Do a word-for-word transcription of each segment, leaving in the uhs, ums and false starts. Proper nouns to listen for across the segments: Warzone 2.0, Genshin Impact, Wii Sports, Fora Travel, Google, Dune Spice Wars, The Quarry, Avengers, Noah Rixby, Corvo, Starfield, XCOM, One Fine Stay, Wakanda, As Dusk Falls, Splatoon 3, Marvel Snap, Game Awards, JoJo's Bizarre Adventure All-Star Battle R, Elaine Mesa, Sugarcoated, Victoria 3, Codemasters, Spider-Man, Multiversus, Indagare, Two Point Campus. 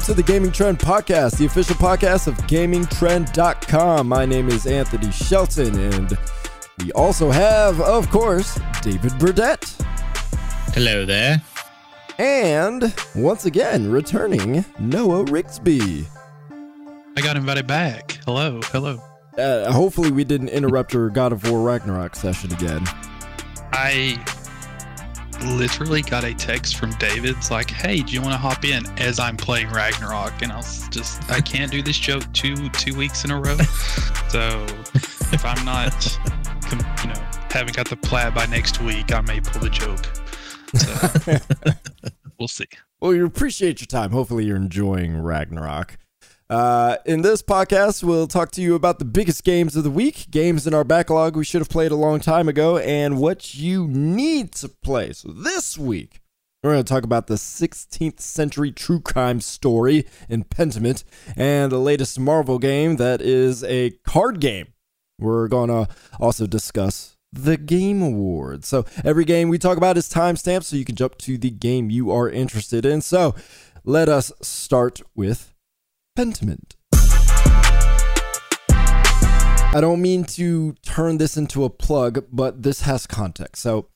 Welcome to the Gaming Trend Podcast, the official podcast of gaming trend dot com. My name is Anthony Shelton, and we also have, of course, David Burdett. Hello there. And, once again, returning, Noah Rixby. I got invited back. Hello, hello. Uh, hopefully we didn't interrupt your God of War Ragnarok session again. I... literally got a text from David. It's like, hey, do you want to hop in as I'm playing Ragnarok? And I was just, I can't do this joke two two weeks in a row. So if I'm not, you know, haven't got the plaid by next week, I may pull the joke. So we'll see. Well, we appreciate your time. Hopefully you're enjoying Ragnarok. Uh, in this podcast, we'll talk to you about the biggest games of the week, games in our backlog we should have played a long time ago, and what you need to play. So this week, we're going to talk about the sixteenth century true crime story in Pentiment, and the latest Marvel game that is a card game. We're going to also discuss the Game Awards. So every game we talk about is timestamped, so you can jump to the game you are interested in. So let us start with Pentiment. I don't mean to turn this into a plug, but this has context. So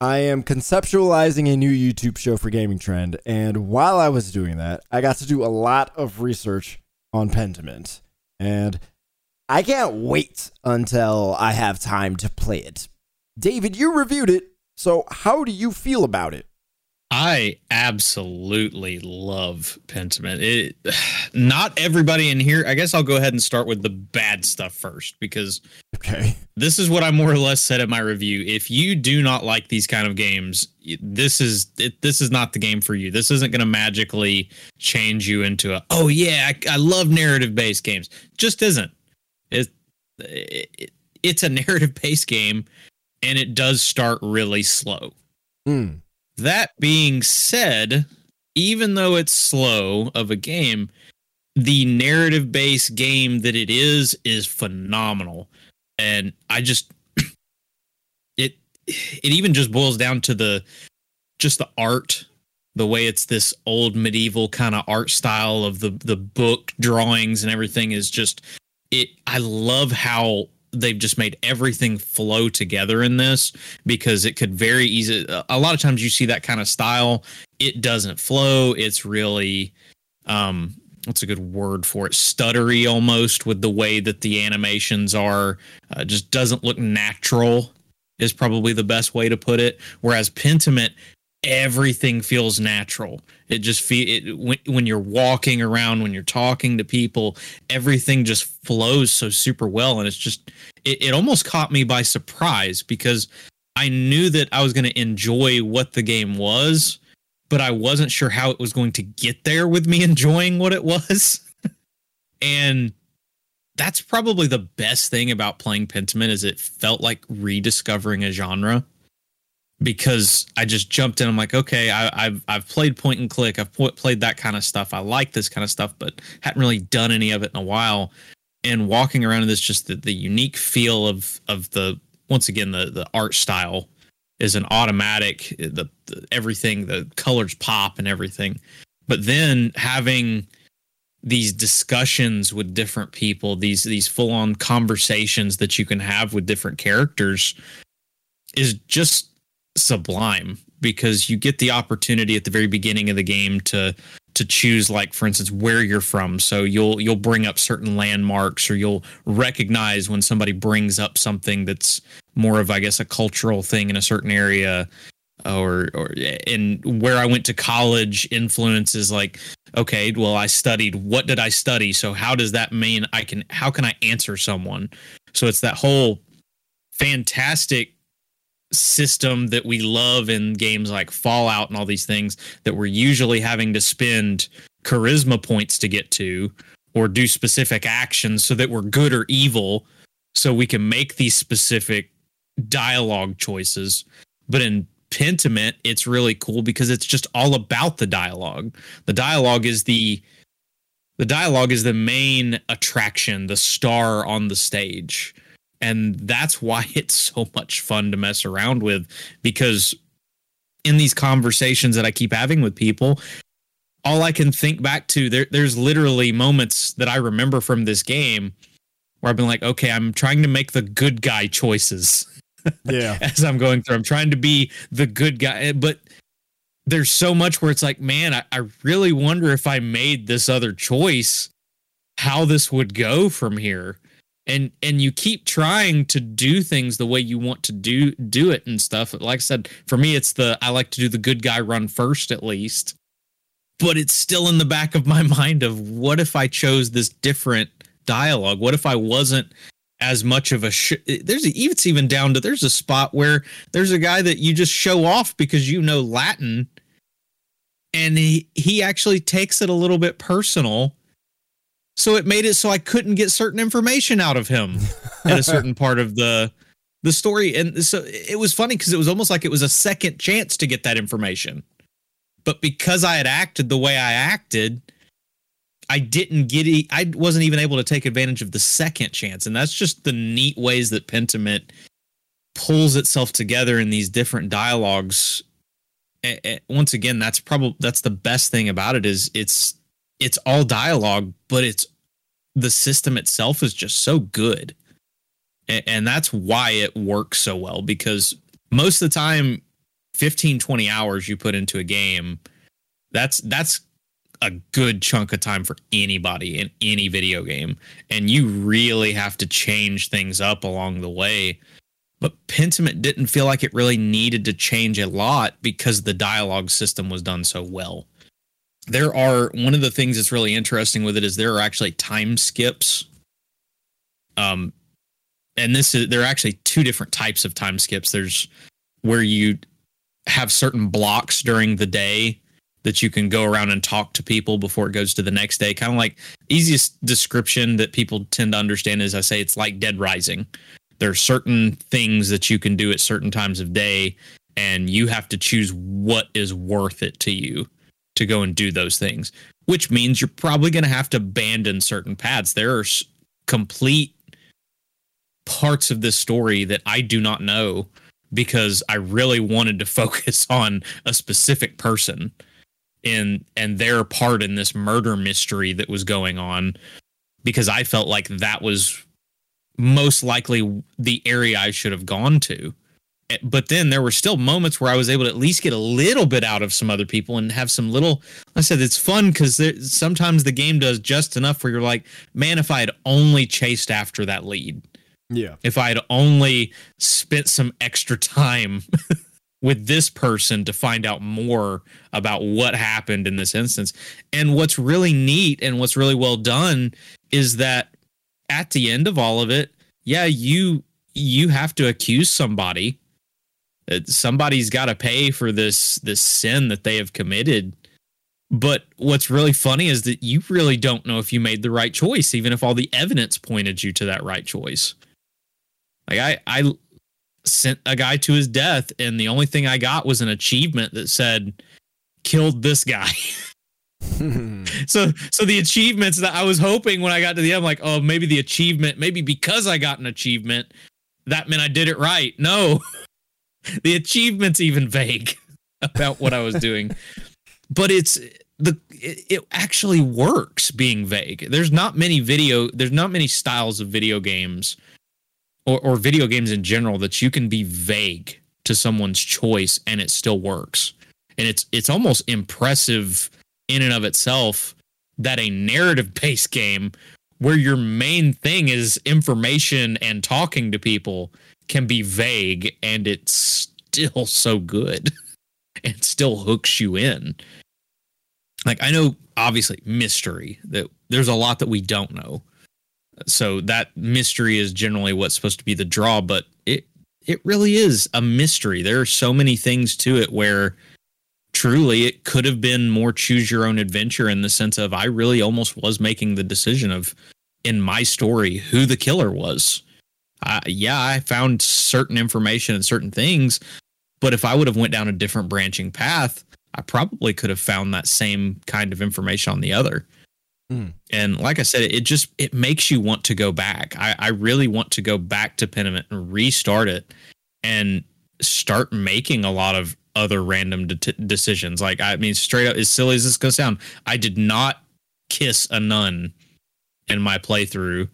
I am conceptualizing a new YouTube show for Gaming Trend, and while I was doing that, I got to do a lot of research on Pentiment, and I can't wait until I have time to play it. David, you reviewed it, so how do you feel about it? I absolutely love Pentiment. It, not everybody in here. I guess I'll go ahead and start with the bad stuff first, because okay, this is what I more or less said in my review. If you do not like these kind of games, this is it, this is not the game for you. This isn't going to magically change you into a, oh yeah, I, I love narrative-based games. Just isn't. It, it it's a narrative-based game, and it does start really slow. Hmm. That being said, even though it's slow of a game, the narrative-based game that it is is phenomenal. And I just it it even just boils down to the just the art, the way it's this old medieval kind of art style of the the book drawings and everything is just it I love how they've just made everything flow together in this, because it could very easy. A lot of times you see that kind of style. It doesn't flow. It's really, um, what's a good word for it? Stuttery almost, with the way that the animations are, uh, just doesn't look natural is probably the best way to put it. Whereas Pentiment, everything feels natural. It just fe- it, when, when you're walking around, when you're talking to people, everything just flows so super well. And it's just, it, it almost caught me by surprise, because I knew that I was going to enjoy what the game was, but I wasn't sure how it was going to get there with me enjoying what it was. And that's probably the best thing about playing Pentiment, is it felt like rediscovering a genre. Because I just jumped in. I'm like, okay, I, I've I've played point and click. I've po- played that kind of stuff. I like this kind of stuff, but hadn't really done any of it in a while. And walking around in this, just the, the unique feel of of the, once again, the the art style is an automatic. The, the everything, the colors pop and everything. But then having these discussions with different people, these these full on conversations that you can have with different characters, is just sublime, because you get the opportunity at the very beginning of the game to to choose, like, for instance, where you're from. So you'll you'll bring up certain landmarks, or you'll recognize when somebody brings up something that's more of, I guess, a cultural thing in a certain area, or or and where I went to college influences, like, okay, well, I studied, what did I study? So how does that mean I can how can I answer someone? So it's that whole fantastic system that we love in games like Fallout and all these things, that we're usually having to spend charisma points to get to, or do specific actions so that we're good or evil, so we can make these specific dialogue choices. But in Pentiment, it's really cool, because it's just all about the dialogue. The dialogue is the the dialogue is the main attraction, the star on the stage. And that's why it's so much fun to mess around with, because in these conversations that I keep having with people, all I can think back to, there, there's literally moments that I remember from this game where I've been like, okay, I'm trying to make the good guy choices. Yeah. As I'm going through, I'm trying to be the good guy, but there's so much where it's like, man, I, I really wonder if I made this other choice, how this would go from here. And, and you keep trying to do things the way you want to do, do it and stuff. Like I said, for me, it's the, I like to do the good guy run first, at least, but it's still in the back of my mind of what if I chose this different dialogue? What if I wasn't as much of a, sh- there's a, it's even down to, there's a spot where there's a guy that you just show off because you know Latin, and he, he actually takes it a little bit personal. So it made it so I couldn't get certain information out of him at a certain part of the the story. And so it was funny because it was almost like it was a second chance to get that information. But because I had acted the way I acted, I didn't get it. I wasn't even able to take advantage of the second chance. And that's just the neat ways that Pentiment pulls itself together in these different dialogues. And once again, that's probably that's the best thing about it is it's. It's all dialogue, but it's the system itself is just so good. And, and that's why it works so well, because most of the time, fifteen, twenty hours you put into a game, that's that's a good chunk of time for anybody in any video game. And you really have to change things up along the way. But Pentiment didn't feel like it really needed to change a lot because the dialogue system was done so well. There are one of the things that's really interesting with it is there are actually time skips. Um, and this is, there are actually two different types of time skips. There's where you have certain blocks during the day that you can go around and talk to people before it goes to the next day. Kind of like easiest description that people tend to understand is I say, it's like Dead Rising. There are certain things that you can do at certain times of day, and you have to choose what is worth it to you to go and do those things, which means you're probably going to have to abandon certain paths. There are s- complete parts of this story that I do not know because I really wanted to focus on a specific person in and their part in this murder mystery that was going on, because I felt like that was most likely the area I should have gone to. But then there were still moments where I was able to at least get a little bit out of some other people and have some little, I said, it's fun because sometimes the game does just enough where you're like, man, if I had only chased after that lead. Yeah. If I had only spent some extra time with this person to find out more about what happened in this instance. And what's really neat and what's really well done is that at the end of all of it, yeah, you, you have to accuse somebody. Somebody's got to pay for this this sin that they have committed. But what's really funny is that you really don't know if you made the right choice, even if all the evidence pointed you to that right choice. Like I, I sent a guy to his death, and the only thing I got was an achievement that said, killed this guy. so so the achievements that I was hoping when I got to the end, I'm like, oh, maybe the achievement, maybe because I got an achievement, that meant I did it right. No. The achievement's even vague about what I was doing, but it's the it, it actually works being vague. There's not many video, there's not many styles of video games or, or video games in general that you can be vague to someone's choice and it still works. And it's it's almost impressive in and of itself that a narrative-based game where your main thing is information and talking to people can be vague and it's still so good and still hooks you in. Like I know obviously mystery, that there's a lot that we don't know. So that mystery is generally what's supposed to be the draw, but it, it really is a mystery. There are so many things to it where truly it could have been more choose your own adventure in the sense of, I really almost was making the decision of in my story, who the killer was. Uh, yeah, I found certain information and certain things, but if I would have went down a different branching path, I probably could have found that same kind of information on the other. Mm. And like I said, it just, it makes you want to go back. I, I really want to go back to Pentiment and restart it and start making a lot of other random de- decisions. Like, I mean, straight up, as silly as this goes down, I did not kiss a nun in my playthrough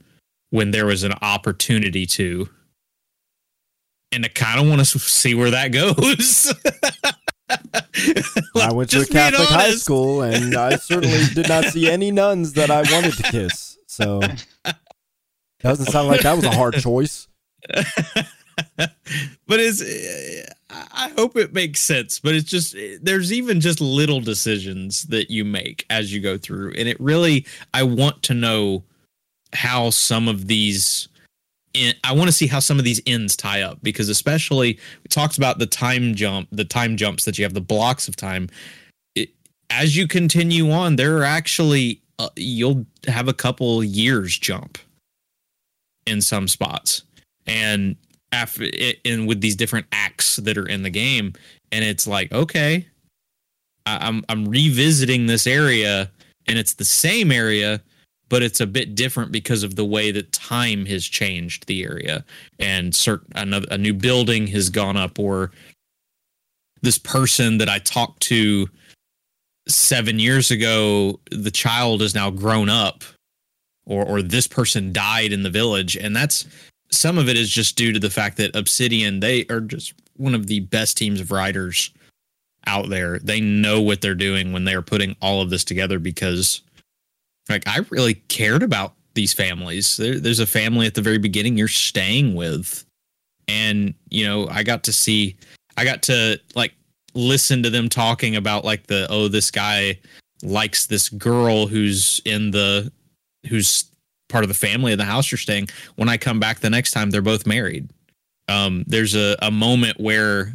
when there was an opportunity to. And I kind of want to see where that goes. Like, I went to a Catholic high school, and I certainly did not see any nuns that I wanted to kiss. So doesn't sound like that was a hard choice. But it's, I hope it makes sense. But it's just, there's even just little decisions that you make as you go through. And it really, I want to know how some of these, I want to see how some of these ends tie up, because especially we talked about the time jump, the time jumps that you have, the blocks of time. It, as you continue on, there are actually, uh, you'll have a couple years jump in some spots. And after it, and with these different acts that are in the game, and it's like, okay, I, I'm I'm revisiting this area, and it's the same area, but it's a bit different because of the way that time has changed the area, and certain another a new building has gone up, or this person that I talked to seven years ago, the child is now grown up, or or this person died in the village, and that's. Some of it is just due to the fact that Obsidian, they are just one of the best teams of writers out there. They know what they're doing when they're putting all of this together, because, like, I really cared about these families. There, there's a family at the very beginning you're staying with. And, you know, I got to see, I got to, like, listen to them talking about, like, the, oh, this guy likes this girl who's in the, who's, part of the family of the house you're staying. When I come back the next time, they're both married. Um, there's a, a moment where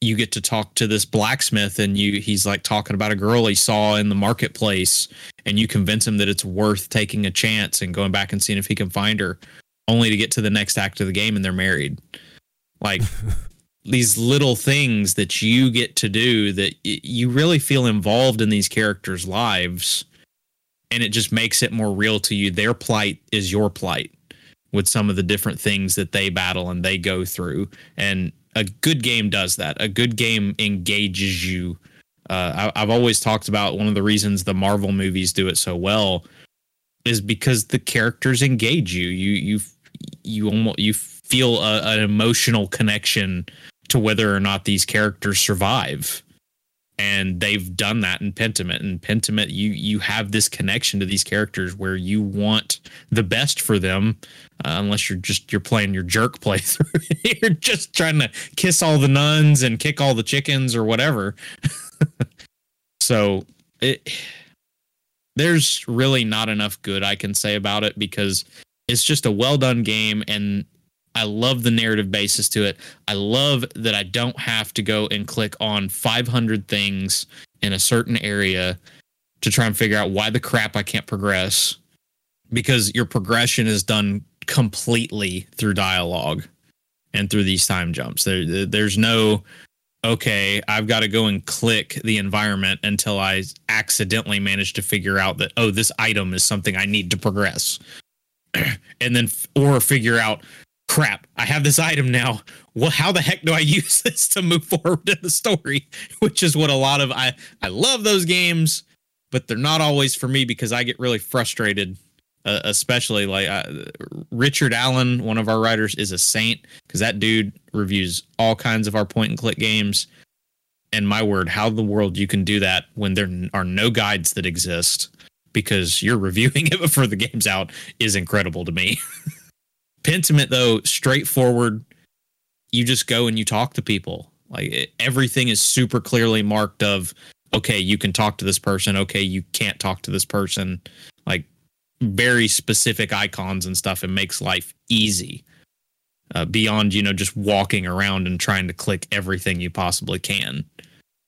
you get to talk to this blacksmith, and you he's like talking about a girl he saw in the marketplace, and you convince him that it's worth taking a chance and going back and seeing if he can find her, only to get to the next act of the game and they're married. Like, these little things that you get to do, that y- you really feel involved in these characters' lives. And it just makes it more real to you. Their plight is your plight with some of the different things that they battle and they go through. And a good game does that. A good game engages you. Uh, I, I've always talked about one of the reasons the Marvel movies do it so well is because the characters engage you. You you you almost, you feel a, an emotional connection to whether or not these characters survive. And they've done that in Pentiment. And Pentiment, you you have this connection to these characters where you want the best for them, uh, unless you're just you're playing your jerk playthrough. You're just trying to kiss all the nuns and kick all the chickens or whatever. So it, there's really not enough good I can say about it, because it's just a well done game, and I love the narrative basis to it. I love that I don't have to go and click on five hundred things in a certain area to try and figure out why the crap I can't progress, because your progression is done completely through dialogue and through these time jumps. There, there's no, okay, I've got to go and click the environment until I accidentally manage to figure out that, oh, this item is something I need to progress. And then, or figure out, crap, I have this item now. Well, how the heck do I use this to move forward in the story? Which is what a lot of, I, I love those games, but they're not always for me, because I get really frustrated, uh, especially like uh, Richard Allen, one of our writers, is a saint, because that dude reviews all kinds of our point and click games. And my word, how in the world you can do that when there are no guides that exist, because you're reviewing it before the game's out, is incredible to me. Pentiment, though, straightforward. You just go and you talk to people. Like, it, everything is super clearly marked of, okay, you can talk to this person. Okay, you can't talk to this person. Like, very specific icons and stuff. It makes life easy, uh, beyond, you know, just walking around and trying to click everything you possibly can.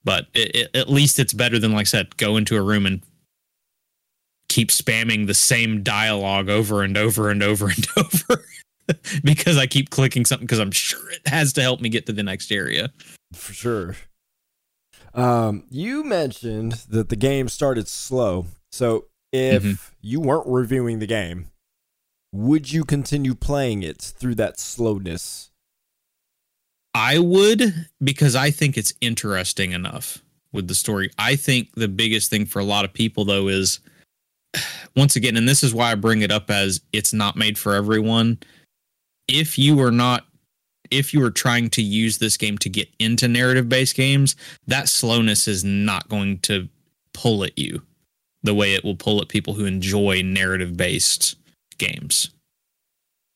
But it, it, at least it's better than, like I said, go into a room and keep spamming the same dialogue over and over and over and over. Because I keep clicking something, because I'm sure it has to help me get to the next area. For sure. Um, you mentioned that the game started slow. So if mm-hmm. you weren't reviewing the game, would you continue playing it through that slowness? I would, because I think it's interesting enough with the story. I think the biggest thing for a lot of people, though, is, once again, and this is why I bring it up as it's not made for everyone. If you are not, if you are trying to use this game to get into narrative-based games, that slowness is not going to pull at you the way it will pull at people who enjoy narrative-based games.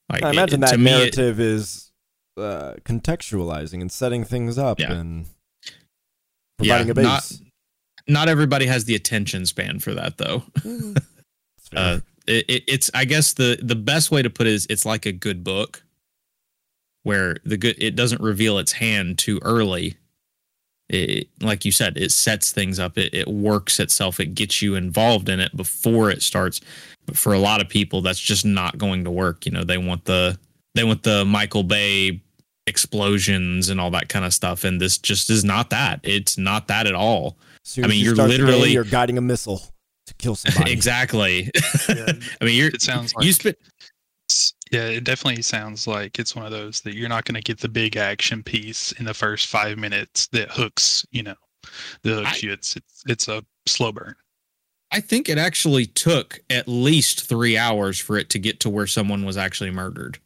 Like, I imagine it, that narrative it, is uh, contextualizing and setting things up yeah. and providing yeah, a base. Not, not everybody has the attention span for that, though. uh, it, it, it's, I guess, the, the best way to put it is it's like a good book, where the good it doesn't reveal its hand too early. It, like you said, it sets things up. It, it works itself. It gets you involved in it before it starts. But for a lot of people, that's just not going to work. You know, they want the they want the Michael Bay explosions and all that kind of stuff. And this just is not that. It's not that at all. Soon I mean, you you're literally you're guiding a missile to kill somebody. Exactly. Yeah. I mean, you're, it sounds like you spit. Yeah, it definitely sounds like it's one of those that you're not going to get the big action piece in the first five minutes that hooks, you know, the hooks I, you. It's, it's it's a slow burn. I think it actually took at least three hours for it to get to where someone was actually murdered.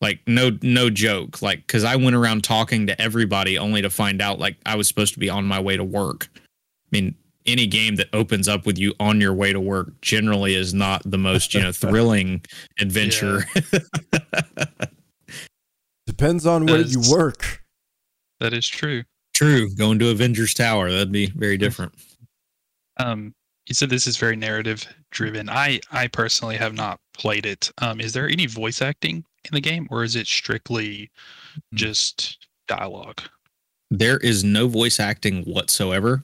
Like, no, no joke. Like, because I went around talking to everybody only to find out, like, I was supposed to be on my way to work. I mean, any game that opens up with you on your way to work generally is not the most, you know, thrilling adventure. Yeah. Depends on where That's, you work. That is true. True. Going to Avengers Tower, that'd be very different. Um, you said this is very narrative driven. I, I personally have not played it. Um, is there any voice acting in the game, or is it strictly just dialogue? There is no voice acting whatsoever.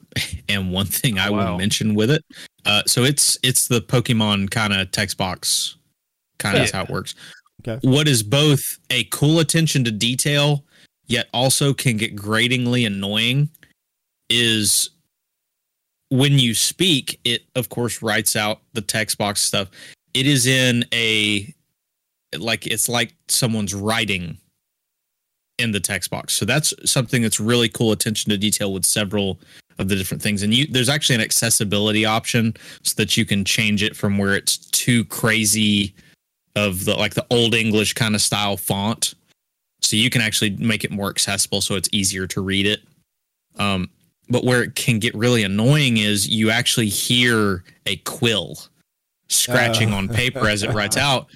And one thing I wow. will mention with it. Uh, so it's it's the Pokemon kind of text box kind of yeah. is how it works. Okay. What is both a cool attention to detail, yet also can get gratingly annoying, is when you speak, it, of course, writes out the text box stuff. It is in a like it's like someone's writing in the text box. So that's something that's really cool attention to detail with several of the different things. And you, there's actually an accessibility option so that you can change it from where it's too crazy of the, like the old English kind of style font. So you can actually make it more accessible, so it's easier to read it. Um, but where it can get really annoying is you actually hear a quill scratching uh. on paper as it writes out.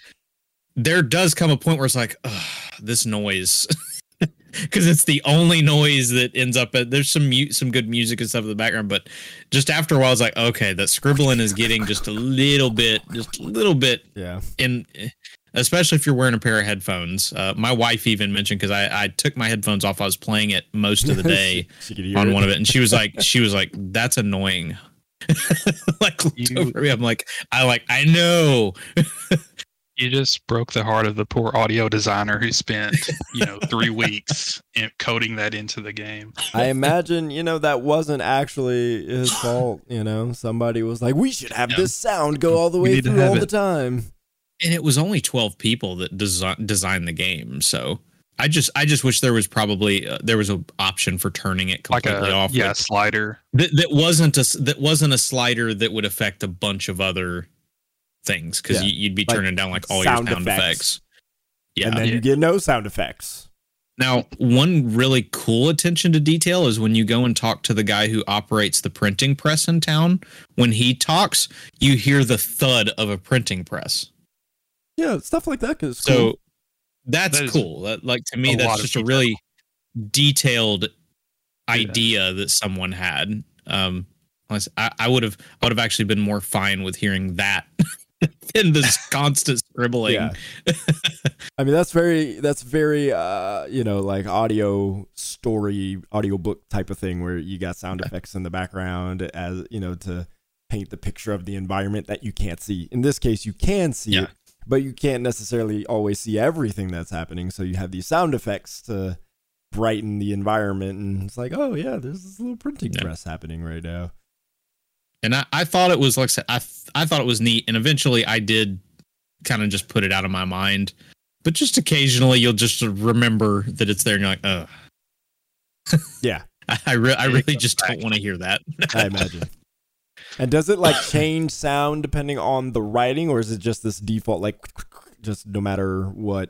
There does come a point where it's like, ugh, this noise. Because it's the only noise that ends up at, there's some mu- some good music and stuff in the background, but just after a while, it's like, okay, that scribbling is getting just a little bit, just a little bit. Yeah. And especially if you're wearing a pair of headphones. Uh, my wife even mentioned, because I, I took my headphones off. I was playing it most of the day on it. one of it. And she was like, she was like, that's annoying. Like, over me. I'm like, I like, I know. You just broke the heart of the poor audio designer who spent, you know, three weeks coding that into the game. I imagine, you know, that wasn't actually his fault. You know, somebody was like, we should have yeah. this sound go all the way through all it. the time. And it was only twelve people that desi- designed the game. So I just I just wish there was probably uh, there was an option for turning it completely like a, off. Yeah, like, slider. That, that wasn't a that wasn't a slider that would affect a bunch of other things, because yeah. you'd be turning like down like all sound your sound effects. effects yeah and then yeah. you get no sound effects. Now, one really cool attention to detail is when you go and talk to the guy who operates the printing press in town. When he talks, you hear the thud of a printing press. Yeah, stuff like that is so cool. that's that is cool that, like, to me, that's just a really detailed yeah. idea that someone had. um I, I would have I would have actually been more fine with hearing that in this constant scribbling. Yeah. I mean, that's very, that's very, uh, you know, like audio story, audio book type of thing, where you got sound effects in the background, as, you know, to paint the picture of the environment that you can't see. In this case, you can see yeah. it, but you can't necessarily always see everything that's happening. So you have these sound effects to brighten the environment. And it's like, oh yeah, there's this little printing yeah. press happening right now. And I, I thought it was like I th- I thought it was neat, and eventually I did kind of just put it out of my mind. But just occasionally, you'll just remember that it's there, and you're like, "Oh, Yeah. I, re- I really just don't want to hear that. I imagine. And does it like change sound depending on the writing, or is it just this default, like just no matter what?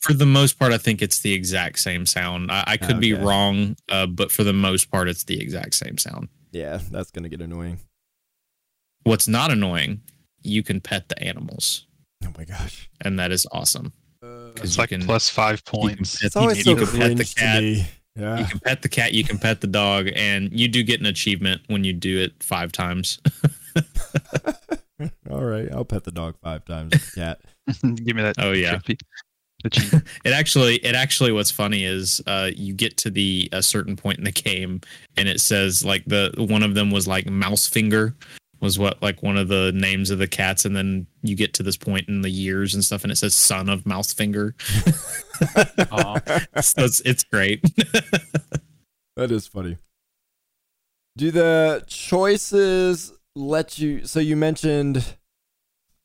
For the most part, I think it's the exact same sound. I, I could okay. be wrong, uh, but for the most part, it's the exact same sound. Yeah, that's going to get annoying. What's not annoying, you can pet the animals. Oh my gosh. And that is awesome. Uh, it's like can, plus five points. It's always so cringe to me. Yeah. You can pet the cat, you can pet the dog, and you do get an achievement when you do it five times. All right, I'll pet the dog five times. The cat, give me that. Oh yeah, it actually, it actually. What's funny is, uh, you get to the a certain point in the game, and it says like the one of them was like Mouse Finger, was what like one of the names of the cats, and then you get to this point in the years and stuff, and it says son of Mouse Finger. So it's, it's great. That is funny. Do the choices let you? So you mentioned,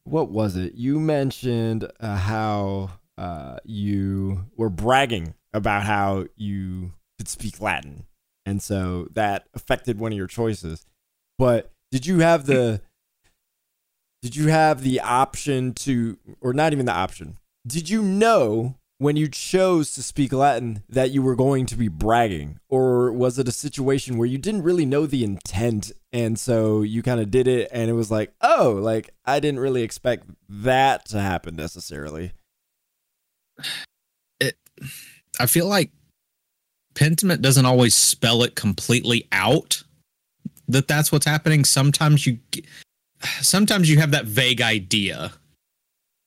what was it? You mentioned uh, how uh, you were bragging about how you could speak Latin, and so that affected one of your choices. But did you have the? Did you have the option to, or not even the option? Did you know when you chose to speak Latin that you were going to be bragging, or was it a situation where you didn't really know the intent, and so you kind of did it and it was like, oh, like I didn't really expect that to happen necessarily? It, I feel like Pentiment doesn't always spell it completely out that that's what's happening. Sometimes you sometimes you have that vague idea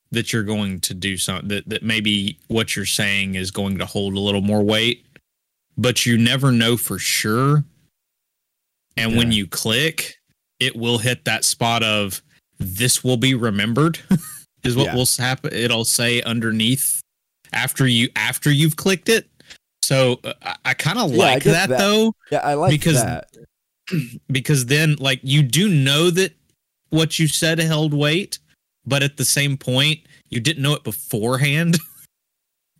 that you're going to do something, that, that maybe what you're saying is going to hold a little more weight, but you never know for sure. And yeah. when you click, it will hit that spot of this will be remembered is what yeah. will happen. It'll say underneath after you, after you've clicked it. So I, I kind of yeah, like that, that though. Yeah, I like because, that. Because then like you do know that what you said held weight, but at the same point, you didn't know it beforehand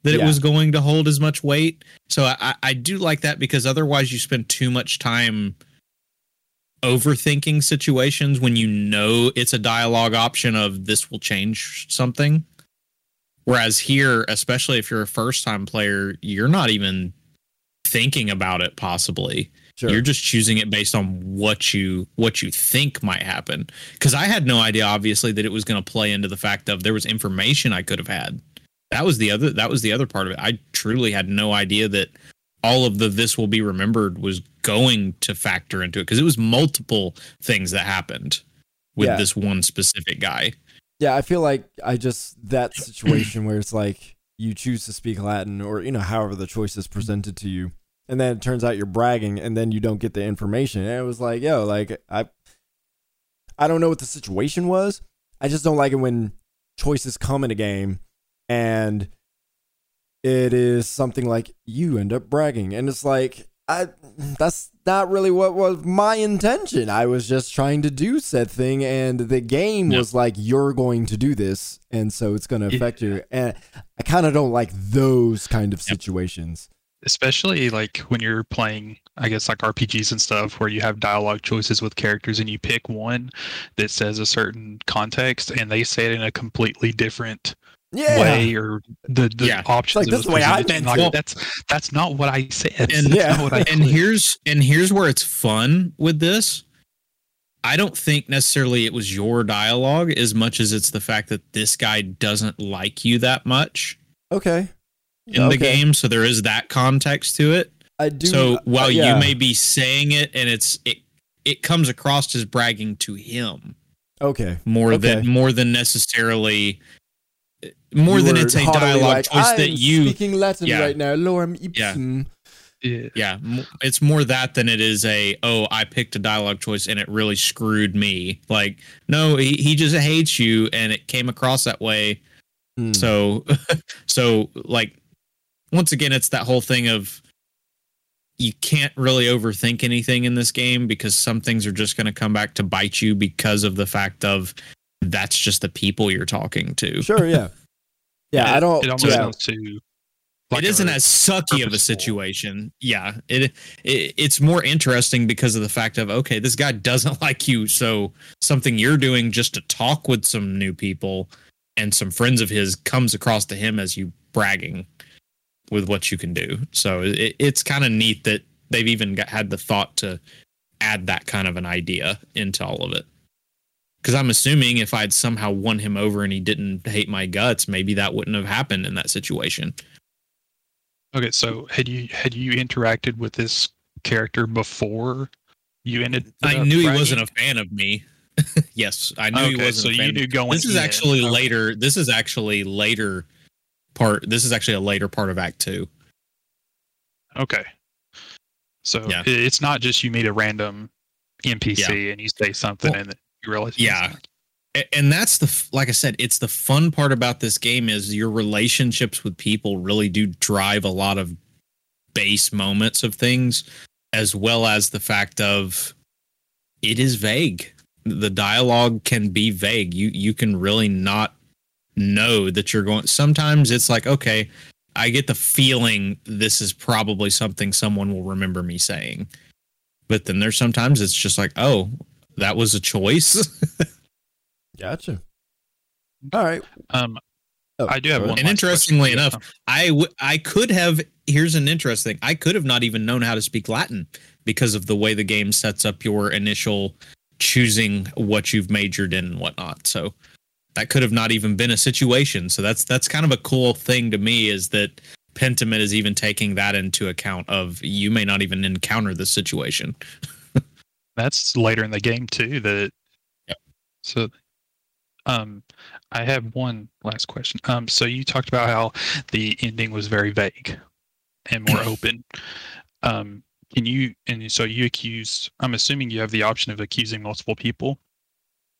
that yeah. it was going to hold as much weight. So I, I do like that, because otherwise you spend too much time overthinking situations when you know it's a dialogue option of this will change something. Whereas here, especially if you're a first-time player, you're not even thinking about it possibly. Sure. You're just choosing it based on what you what you think might happen. Because I had no idea, obviously, that it was going to play into the fact of there was information I could have had. That was the other that was the other part of it. I truly had no idea that all of the this will be remembered was going to factor into it, because it was multiple things that happened with yeah. this one specific guy. Yeah, I feel like I just that situation where it's like you choose to speak Latin, or you know, however the choice is presented to you, and then it turns out you're bragging, and then you don't get the information. And it was like, yo, like I, I don't know what the situation was. I just don't like it when choices come in a game, and it is something like you end up bragging, and it's like I, that's not really what was my intention. I was just trying to do said thing, and the game no. was like, you're going to do this, and so it's going to affect yeah. you. And I kind of don't like those kind of situations. Especially like when you're playing, I guess, like R P Gs and stuff where you have dialogue choices with characters, and you pick one that says a certain context and they say it in a completely different yeah. way, or the, the yeah. options. Like, that's the way I meant. Like, well, that's that's not what I said. And, yeah. what I and here's and here's where it's fun with this. I don't think necessarily it was your dialogue as much as it's the fact that this guy doesn't like you that much. Okay. in okay. the game, so there is that context to it. I do. So while uh, yeah. you may be saying it, and it's it, it comes across as bragging to him. Okay. More okay. than more than necessarily more you than it's a dialogue like, choice I'm that you speaking Latin yeah. right now. Lorem ipsum. Yeah. yeah. Yeah, it's more that than it is a oh, I picked a dialogue choice and it really screwed me. Like no, he he just hates you and it came across that way. Mm. So so like once again, it's that whole thing of you can't really overthink anything in this game, because some things are just going to come back to bite you because of the fact of that's just the people you're talking to. Sure, yeah. Yeah, it, I don't... It almost yeah. sounds too... Like it isn't as sucky purposeful. of a situation. Yeah, it, it it's more interesting because of the fact of, okay, this guy doesn't like you, so something you're doing just to talk with some new people and some friends of his comes across to him as you bragging with what you can do. So it, it's kind of neat that they've even got, had the thought to add that kind of an idea into all of it. Because I'm assuming if I'd somehow won him over and he didn't hate my guts, maybe that wouldn't have happened in that situation. Okay, so had you had you interacted with this character before you ended? I knew bragging? He wasn't a fan of me. Yes, I knew okay, he wasn't. So a fan you knew going. This is in. actually okay. later. This is actually later part. This is actually a later part of Act Two. Okay, so yeah. It's not just you meet a random N P C yeah. and you say something well, and you realize. Yeah, and that's the like I said, it's the fun part about this game is your relationships with people really do drive a lot of base moments of things, as well as the fact of it is vague. The dialogue can be vague. You you can really not know that you're going. Sometimes it's like, okay, I get the feeling this is probably something someone will remember me saying. But then there's sometimes it's just like, oh, that was a choice. Gotcha. All right. Um, oh, I do have one. And interestingly question. enough, I, w- I could have, here's an interesting, I could have not even known how to speak Latin because of the way the game sets up your initial choosing what you've majored in and whatnot. So that could have not even been a situation. So that's, that's kind of a cool thing to me is that Pentiment is even taking that into account of you may not even encounter this situation. That's later in the game too. That yep. So Um, I have one last question. Um, so you talked about how the ending was very vague and more open. Um, can you, and so you accuse, I'm assuming you have the option of accusing multiple people.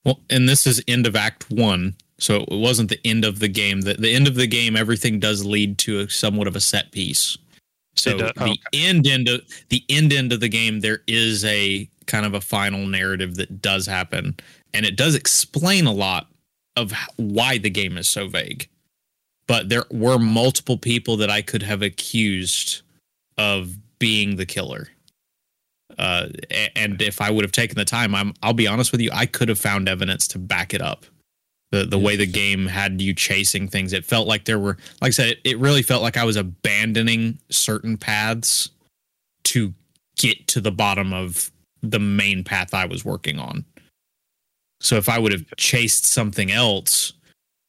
Well, and this is end of Act One. So it wasn't the end of the game. The, the end of the game, everything does lead to a, somewhat of a set piece. So it, uh, the okay. end, end of the end, end of the game, there is a kind of a final narrative that does happen. And it does explain a lot of why the game is so vague, but there were multiple people that I could have accused of being the killer. Uh, and if I would have taken the time, I'm, I'll be honest with you, I could have found evidence to back it up. The the way the game had you chasing things, it felt like there were, like I said, it, it really felt like I was abandoning certain paths to get to the bottom of the main path I was working on. So if I would have chased something else,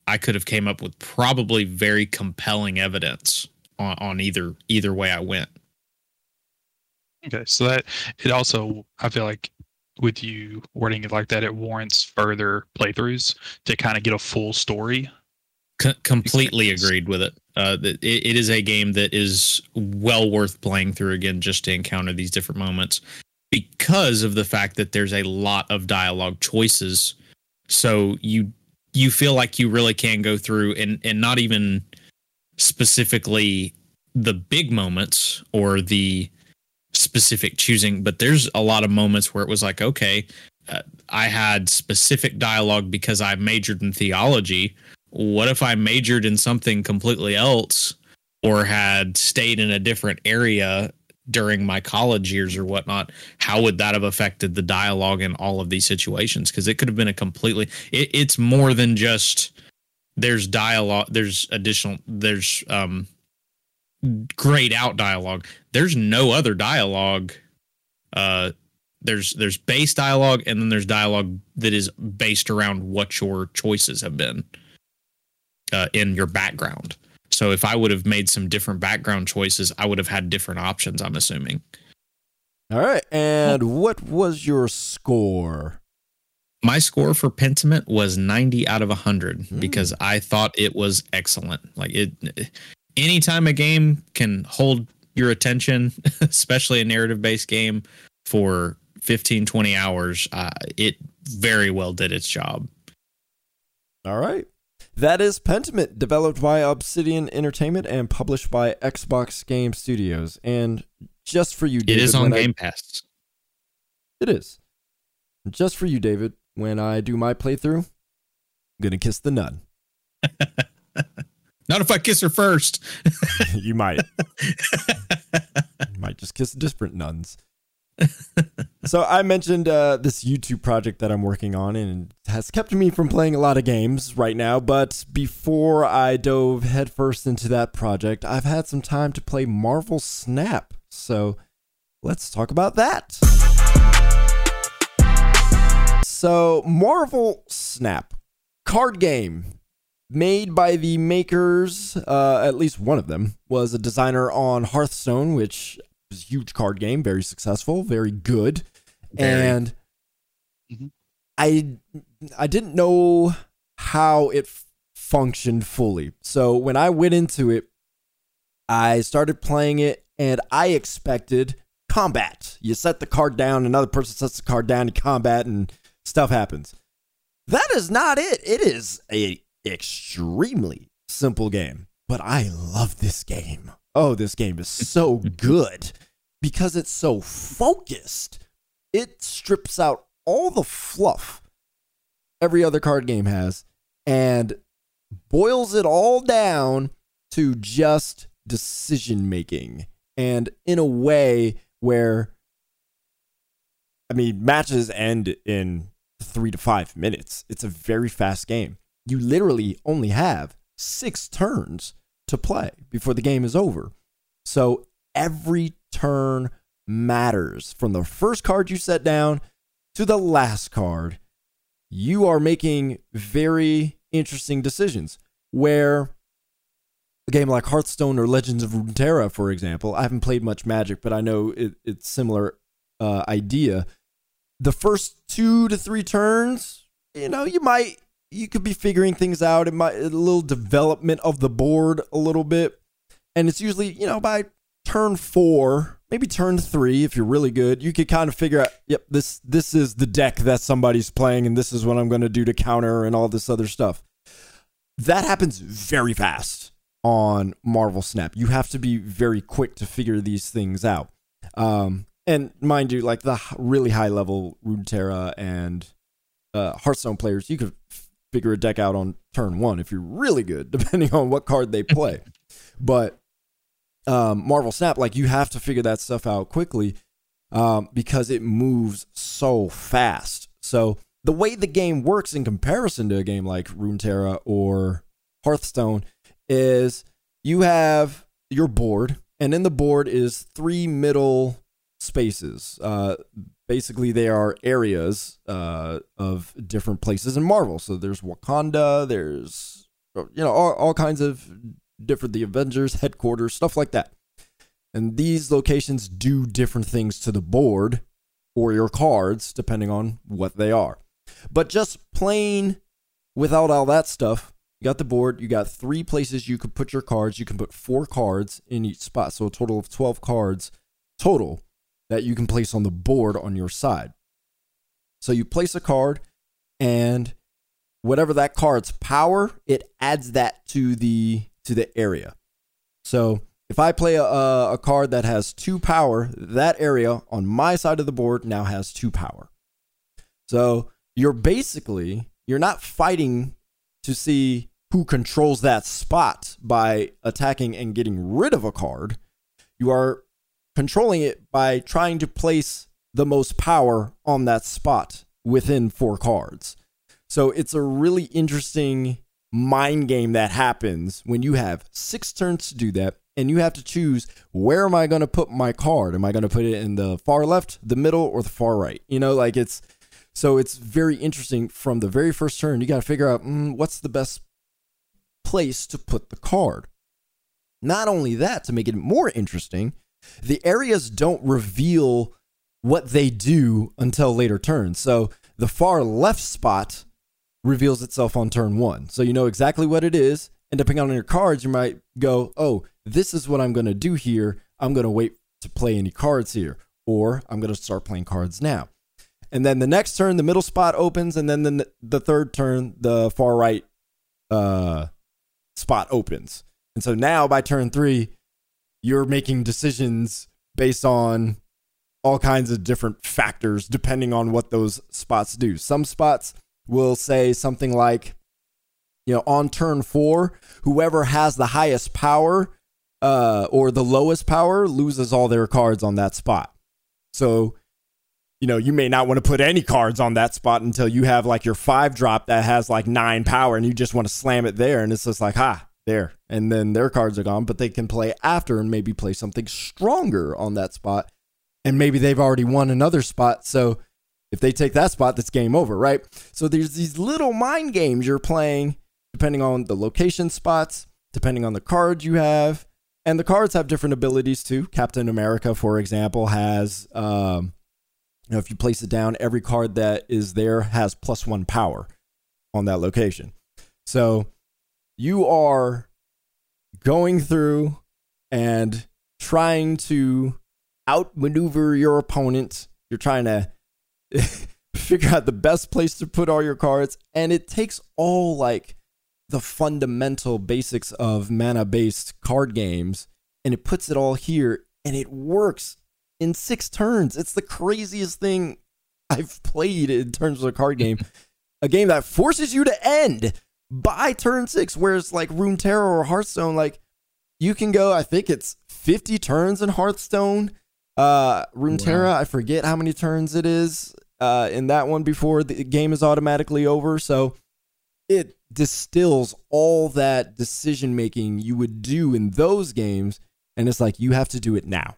I could have came up with probably very compelling evidence on, on either either way I went. Okay, so that it also, I feel like with you wording it like that, it warrants further playthroughs to kind of get a full story. C- completely experience. Agreed with it. Uh, it. It is a game that is well worth playing through again just to encounter these different moments, because of the fact that there's a lot of dialogue choices. So you you feel like you really can go through and, and not even specifically the big moments or the specific choosing, but there's a lot of moments where it was like, okay, uh, I had specific dialogue because I majored in theology. What if I majored in something completely else or had stayed in a different area during my college years or whatnot? How would that have affected the dialogue in all of these situations? Because it could have been a completely, it, it's more than just there's dialogue, there's additional, there's um, grayed out dialogue. There's no other dialogue. Uh, there's there's base dialogue, and then there's dialogue that is based around what your choices have been uh, in your background. So if I would have made some different background choices, I would have had different options, I'm assuming. All right. And what was your score? My score for Pentiment was ninety out of one hundred mm. because I thought it was excellent. Like it, anytime a game can hold your attention, especially a narrative-based game, for fifteen, twenty hours, uh, it very well did its job. All right. That is Pentiment, developed by Obsidian Entertainment and published by Xbox Game Studios. And just for you, David... It is on Game I, Pass. It is. Just for you, David, when I do my playthrough, I'm going to kiss the nun. Not if I kiss her first. You might. You might just kiss different nuns. So I mentioned uh, this YouTube project that I'm working on, and it has kept me from playing a lot of games right now. But before I dove headfirst into that project, I've had some time to play Marvel Snap. So let's talk about that. So Marvel Snap, card game made by the makers, uh, at least one of them, was a designer on Hearthstone, which... It was a huge card game, very successful, very good. Very. And mm-hmm. I I didn't know how it f- functioned fully. So when I went into it, I started playing it and I expected combat. You set the card down, another person sets the card down to combat and stuff happens. That is not it. It is a extremely simple game, but I love this game. Oh, this game is so good because it's so focused. It strips out all the fluff every other card game has and boils it all down to just decision making. And in a way where, I mean, matches end in three to five minutes. It's a very fast game. You literally only have six turns to play before the game is over. So every turn matters. From the first card you set down to the last card, you are making very interesting decisions. Where a game like Hearthstone or Legends of Runeterra, for example, I haven't played much Magic, but I know it, it's similar uh, idea. The first two to three turns, you know, you might... You could be figuring things out. It might a little development of the board a little bit. And it's usually, you know, by turn four, maybe turn three, if you're really good, you could kind of figure out, yep, this this is the deck that somebody's playing and this is what I'm going to do to counter and all this other stuff. That happens very fast on Marvel Snap. You have to be very quick to figure these things out. Um, and mind you, like the really high level Runeterra and uh, Hearthstone players, you could... figure a deck out on turn one if you're really good, depending on what card they play. But um, Marvel Snap, like, you have to figure that stuff out quickly um, because it moves so fast. So the way the game works in comparison to a game like Runeterra or Hearthstone is you have your board, and in the board is three middle spaces. Uh, Basically, they are areas uh, of different places in Marvel. So there's Wakanda, there's, you know, all, all kinds of different, the Avengers, headquarters, stuff like that. And these locations do different things to the board or your cards, depending on what they are. But just plain, without all that stuff, you got the board, you got three places you could put your cards. You can put four cards in each spot, so a total of twelve cards total that you can place on the board on your side. So you place a card, and whatever that card's power, it adds that to the to the area. So if I play a, a card that has two power, that area on my side of the board now has two power. So you're basically, you're not fighting to see who controls that spot by attacking and getting rid of a card. You are controlling it by trying to place the most power on that spot within four cards. So it's a really interesting mind game that happens when you have six turns to do that, and you have to choose, where am I going to put my card? Am I going to put it in the far left, the middle, or the far right? You know, like it's, so it's very interesting. From the very first turn, you got to figure out mm, what's the best place to put the card. Not only that, to make it more interesting, the areas don't reveal what they do until later turns. So the far left spot reveals itself on turn one. So you know exactly what it is. And depending on your cards, you might go, oh, this is what I'm going to do here. I'm going to wait to play any cards here. Or I'm going to start playing cards now. And then the next turn, the middle spot opens. And then the, the third turn, the far right uh, spot opens. And so now by turn three, you're making decisions based on all kinds of different factors, depending on what those spots do. Some spots will say something like, you know, on turn four, whoever has the highest power uh, or the lowest power loses all their cards on that spot. So, you know, you may not want to put any cards on that spot until you have like your five drop that has like nine power and you just want to slam it there. And it's just like, ha, there. And then their cards are gone, but they can play after and maybe play something stronger on that spot. And maybe they've already won another spot. So if they take that spot, that's game over, right? So there's these little mind games you're playing depending on the location spots, depending on the card you have. And the cards have different abilities too. Captain America, for example, has, um, you know, if you place it down, every card that is there has plus one power on that location. So you are going through and trying to outmaneuver your opponent. You're trying to figure out the best place to put all your cards. And it takes all like the fundamental basics of mana-based card games, and it puts it all here, and it works in six turns. It's the craziest thing I've played in terms of a card game. A game that forces you to end by turn six, whereas like Runeterra or Hearthstone, like you can go, I think it's fifty turns in Hearthstone. Uh, Runeterra, wow. I forget how many turns it is uh, in that one before the game is automatically over. So it distills all that decision making you would do in those games, and it's like you have to do it now.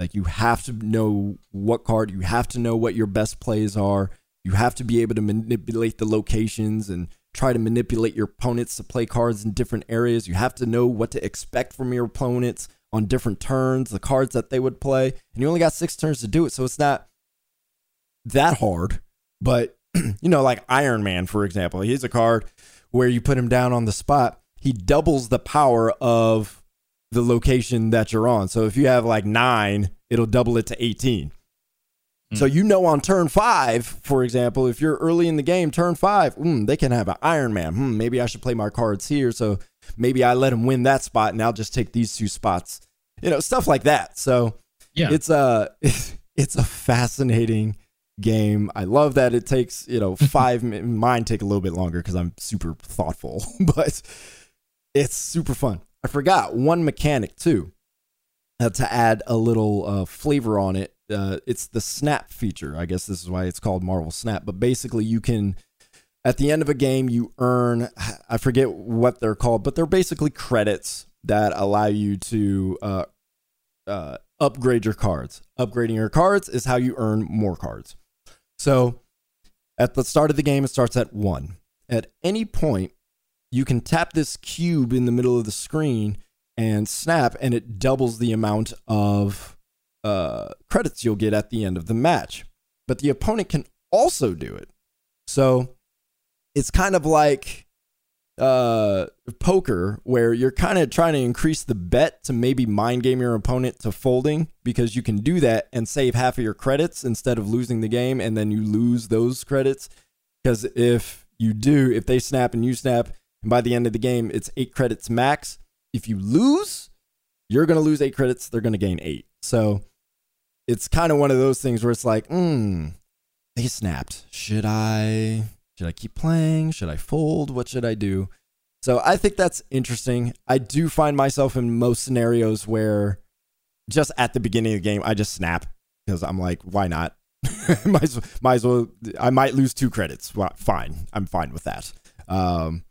Like you have to know what card, you have to know what your best plays are, you have to be able to manipulate the locations and try to manipulate your opponents to play cards in different areas. You have to know what to expect from your opponents on different turns, the cards that they would play, and you only got six turns to do it, so it's not that hard. But you know, like Iron Man, for example, he's a card where you put him down on the spot, he doubles the power of the location that you're on. So if you have like nine, it'll double it to eighteen. Mm. So you know on turn five, for example, if you're early in the game, turn five, mm, they can have an Iron Man. Hmm, maybe I should play my cards here. So maybe I let him win that spot and I'll just take these two spots. You know, stuff like that. So yeah, it's a, it's a fascinating game. I love that it takes, you know, five minutes. Mine take a little bit longer because I'm super thoughtful, but it's super fun. I forgot one mechanic too, uh, to add a little uh, flavor on it. Uh, it's the snap feature. I guess this is why it's called Marvel Snap, but basically you can, at the end of a game, you earn, I forget what they're called, but they're basically credits that allow you to uh, uh, upgrade your cards. Upgrading your cards is how you earn more cards. So at the start of the game, it starts at one. At any point, you can tap this cube in the middle of the screen and snap, and it doubles the amount of uh, credits you'll get at the end of the match. But the opponent can also do it. So it's kind of like uh, poker, where you're kind of trying to increase the bet to maybe mind game your opponent to folding, because you can do that and save half of your credits instead of losing the game, and then you lose those credits. Because if you do, if they snap and you snap, and by the end of the game, it's eight credits max. If you lose, you're going to lose eight credits. They're going to gain eight. So it's kind of one of those things where it's like, hmm, they snapped. Should I, should I keep playing? Should I fold? What should I do? So I think that's interesting. I do find myself in most scenarios where just at the beginning of the game, I just snap because I'm like, why not? might, as well, might as well, I might lose two credits. Well, fine. I'm fine with that. Um,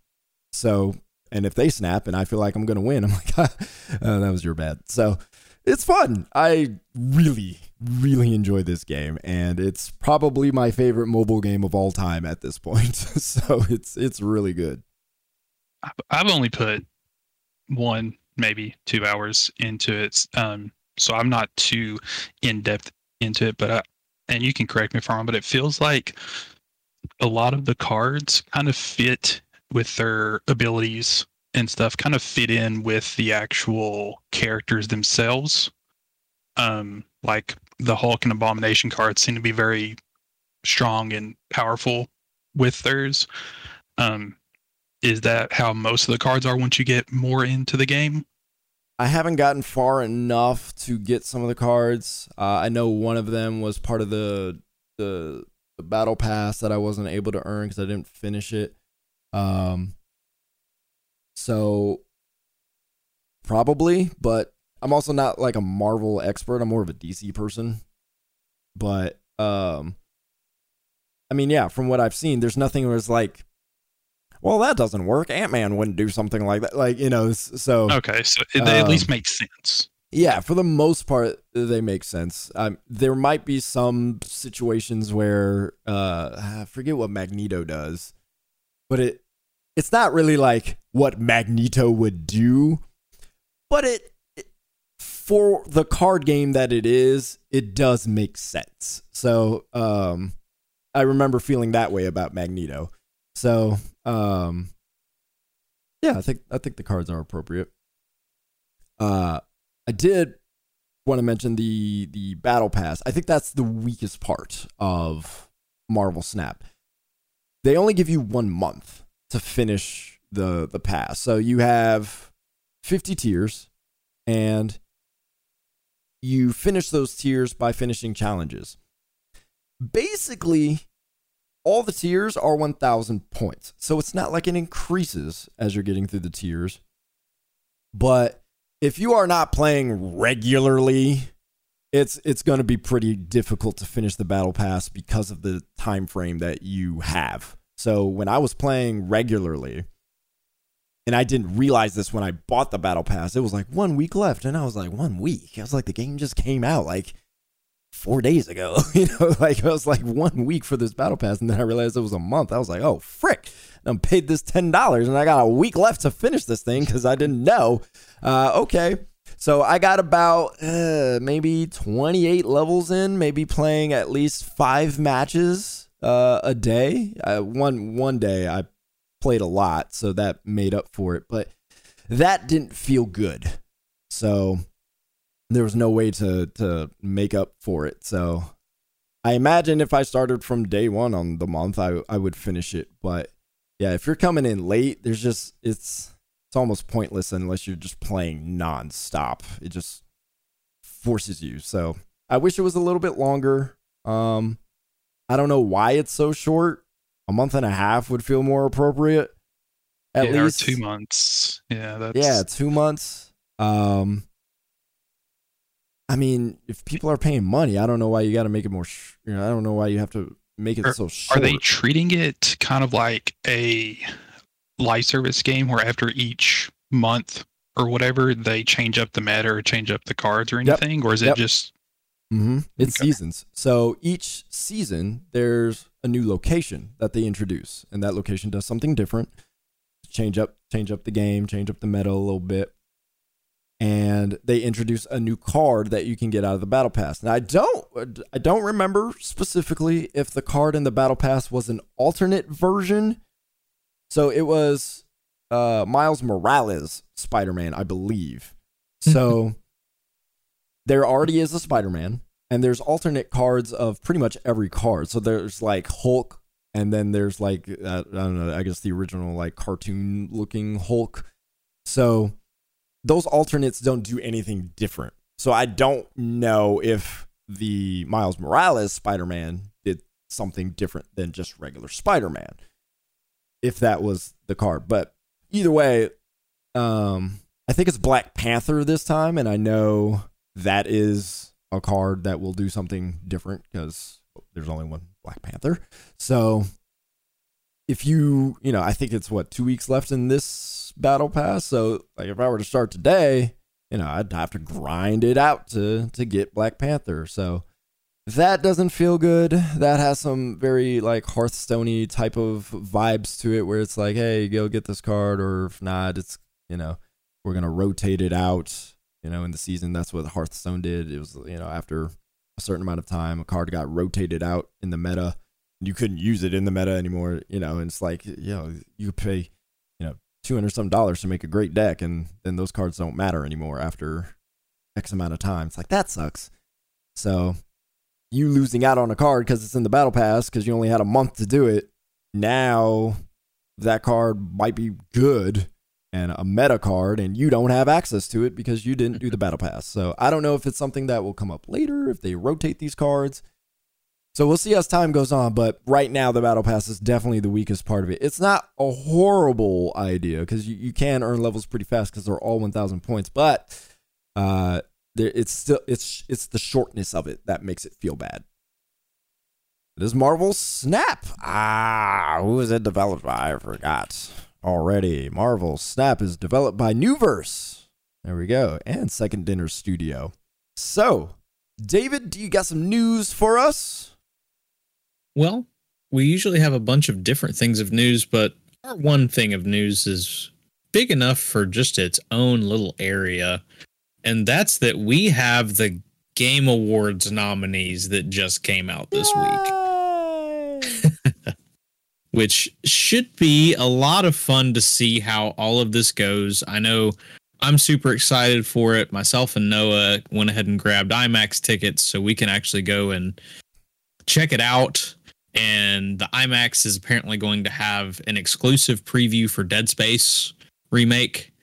so, and if they snap and I feel like I'm going to win, I'm like, uh, that was your bad. So it's fun. I really, really enjoy this game, and it's probably my favorite mobile game of all time at this point. So it's, it's really good. I've only put one, maybe two hours into it. Um, so I'm not too in depth into it, but I, and you can correct me if I'm wrong, but it feels like a lot of the cards kind of fit with their abilities and stuff, kind of fit in with the actual characters themselves. Um, like the Hulk and Abomination cards seem to be very strong and powerful with theirs. Um, is that how most of the cards are once you get more into the game? I haven't gotten far enough to get some of the cards. Uh, I know one of them was part of the, the the battle pass that I wasn't able to earn because I didn't finish it. Um, So probably, but I'm also not like a Marvel expert. I'm more of a D C person. But um, I mean, yeah, from what I've seen, there's nothing where it's like, well, that doesn't work. Ant-Man wouldn't do something like that. Like, you know, so. Okay, so it um, at least makes sense. Yeah, for the most part, they make sense. Um, there might be some situations where, uh, I forget what Magneto does, but it it's not really like what Magneto would do, but it, it for the card game that it is, it does make sense. So um, I remember feeling that way about Magneto. So, um, yeah, I think I think the cards are appropriate. Uh, I did want to mention the the battle pass. I think that's the weakest part of Marvel Snap. They only give you one month to finish the the pass, so you have fifty tiers, and you finish those tiers by finishing challenges. Basically, all the tiers are one thousand points. So it's not like it increases as you're getting through the tiers. But if you are not playing regularly, it's it's going to be pretty difficult to finish the battle pass because of the time frame that you have. So when I was playing regularly, and I didn't realize this when I bought the battle pass, it was like one week left. And I was like, one week? I was like, the game just came out like four days ago, you know, like I was like one week for this battle pass, and then I realized it was a month. I was like, oh frick, and I paid this ten dollars and I got a week left to finish this thing because I didn't know. Uh, okay, so I got about uh, maybe twenty-eight levels in, maybe playing at least five matches uh, a day. Uh, one one day I played a lot, so that made up for it, but that didn't feel good. So there was no way to, to make up for it. So I imagine if I started from day one on the month, I, I would finish it. But yeah, if you're coming in late, there's just, it's, it's almost pointless unless you're just playing nonstop. It just forces you. So I wish it was a little bit longer. Um, I don't know why it's so short. A month and a half would feel more appropriate. At yeah, least or two months. Yeah. That's... Yeah. Two months. Um, I mean, if people are paying money, I don't know why you got to make it more. Sh- you know, I don't know why you have to make it are, so short. Are they treating it kind of like a live service game, where after each month or whatever, they change up the meta or change up the cards or anything, yep. or is it yep. just? Mm-hmm. It's okay. Seasons. So each season, there's a new location that they introduce, and that location does something different. Change up, change up the game, change up the meta a little bit. And they introduce a new card that you can get out of the battle pass. Now, I don't, I don't remember specifically if the card in the battle pass was an alternate version. So it was uh, Miles Morales Spider-Man, I believe. So there already is a Spider-Man, and there's alternate cards of pretty much every card. So there's like Hulk, and then there's like uh, I don't know, I guess the original like cartoon-looking Hulk. So those alternates don't do anything different. So I don't know if the Miles Morales Spider-Man did something different than just regular Spider-Man, if that was the card. But either way, um, I think it's Black Panther this time, and I know that is a card that will do something different because there's only one Black Panther. So if you, you know, I think it's what, two weeks left in this battle pass, so like if I were to start today, you know, I'd have to grind it out to to get Black Panther. So that doesn't feel good. That has some very like Hearthstone-y type of vibes to it, where it's like, hey, go get this card, or if not, it's, you know, we're gonna rotate it out, you know, in the season. That's what Hearthstone did. It was, you know, after a certain amount of time, a card got rotated out in the meta, and you couldn't use it in the meta anymore, you know. And it's like, you know, you pay two hundred some dollars to make a great deck, and then those cards don't matter anymore after X amount of time. It's like, that sucks. So you losing out on a card because it's in the battle pass, because you only had a month to do it. Now that card might be good and a meta card, and you don't have access to it because you didn't do the battle pass. So I don't know if it's something that will come up later, if they rotate these cards. So we'll see as time goes on, but right now the Battle Pass is definitely the weakest part of it. It's not a horrible idea because you, you can earn levels pretty fast because they're all one thousand points, but uh, there, it's still it's it's the shortness of it that makes it feel bad. It is Marvel Snap. Ah, who is it developed by? I forgot already. Marvel Snap is developed by Newverse. There we go. And Second Dinner Studio. So, David, do you got some news for us? Well, we usually have a bunch of different things of news, but our one thing of news is big enough for just its own little area. And that's that we have the Game Awards nominees that just came out this week, which should be a lot of fun to see how all of this goes. I know I'm super excited for it. Myself and Noah went ahead and grabbed IMAX tickets so we can actually go and check it out. And the IMAX is apparently going to have an exclusive preview for Dead Space remake,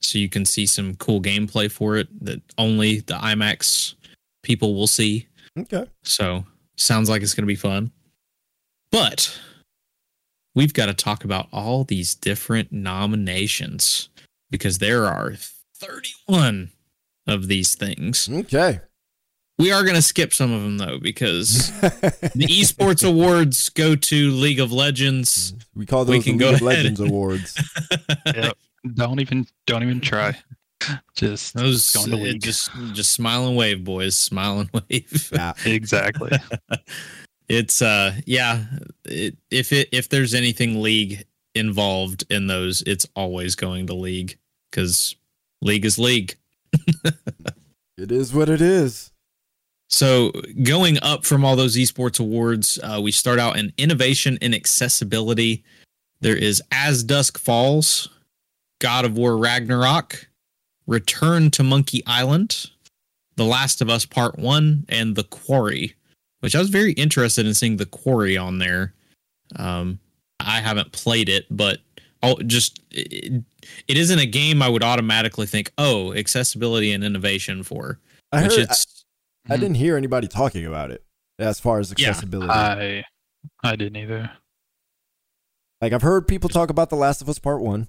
so you can see some cool gameplay for it that only the IMAX people will see. Okay. So sounds like it's going to be fun. But we've got to talk about all these different nominations because there are thirty-one of these things. Okay. We are going to skip some of them, though, because the Esports Awards go to League of Legends. We call those we can the League of Legends and... Awards. Yep. Don't even don't even try. Just, those, going to League. just just smile and wave, boys. Smile and wave. Yeah, exactly. It's uh yeah, it, if it if there's anything League involved in those, it's always going to League because League is League. It is what it is. So going up from all those esports awards, uh, we start out in innovation and accessibility. There is As Dusk Falls, God of War Ragnarok, Return to Monkey Island, The Last of Us Part One, and The Quarry, which I was very interested in seeing The Quarry on there. Um, I haven't played it, but I'll just it, it isn't a game I would automatically think, oh, accessibility and innovation for. I which heard, it's. I- I didn't hear anybody talking about it as far as accessibility. Yeah, I, I didn't either. Like, I've heard people talk about The Last of Us Part One.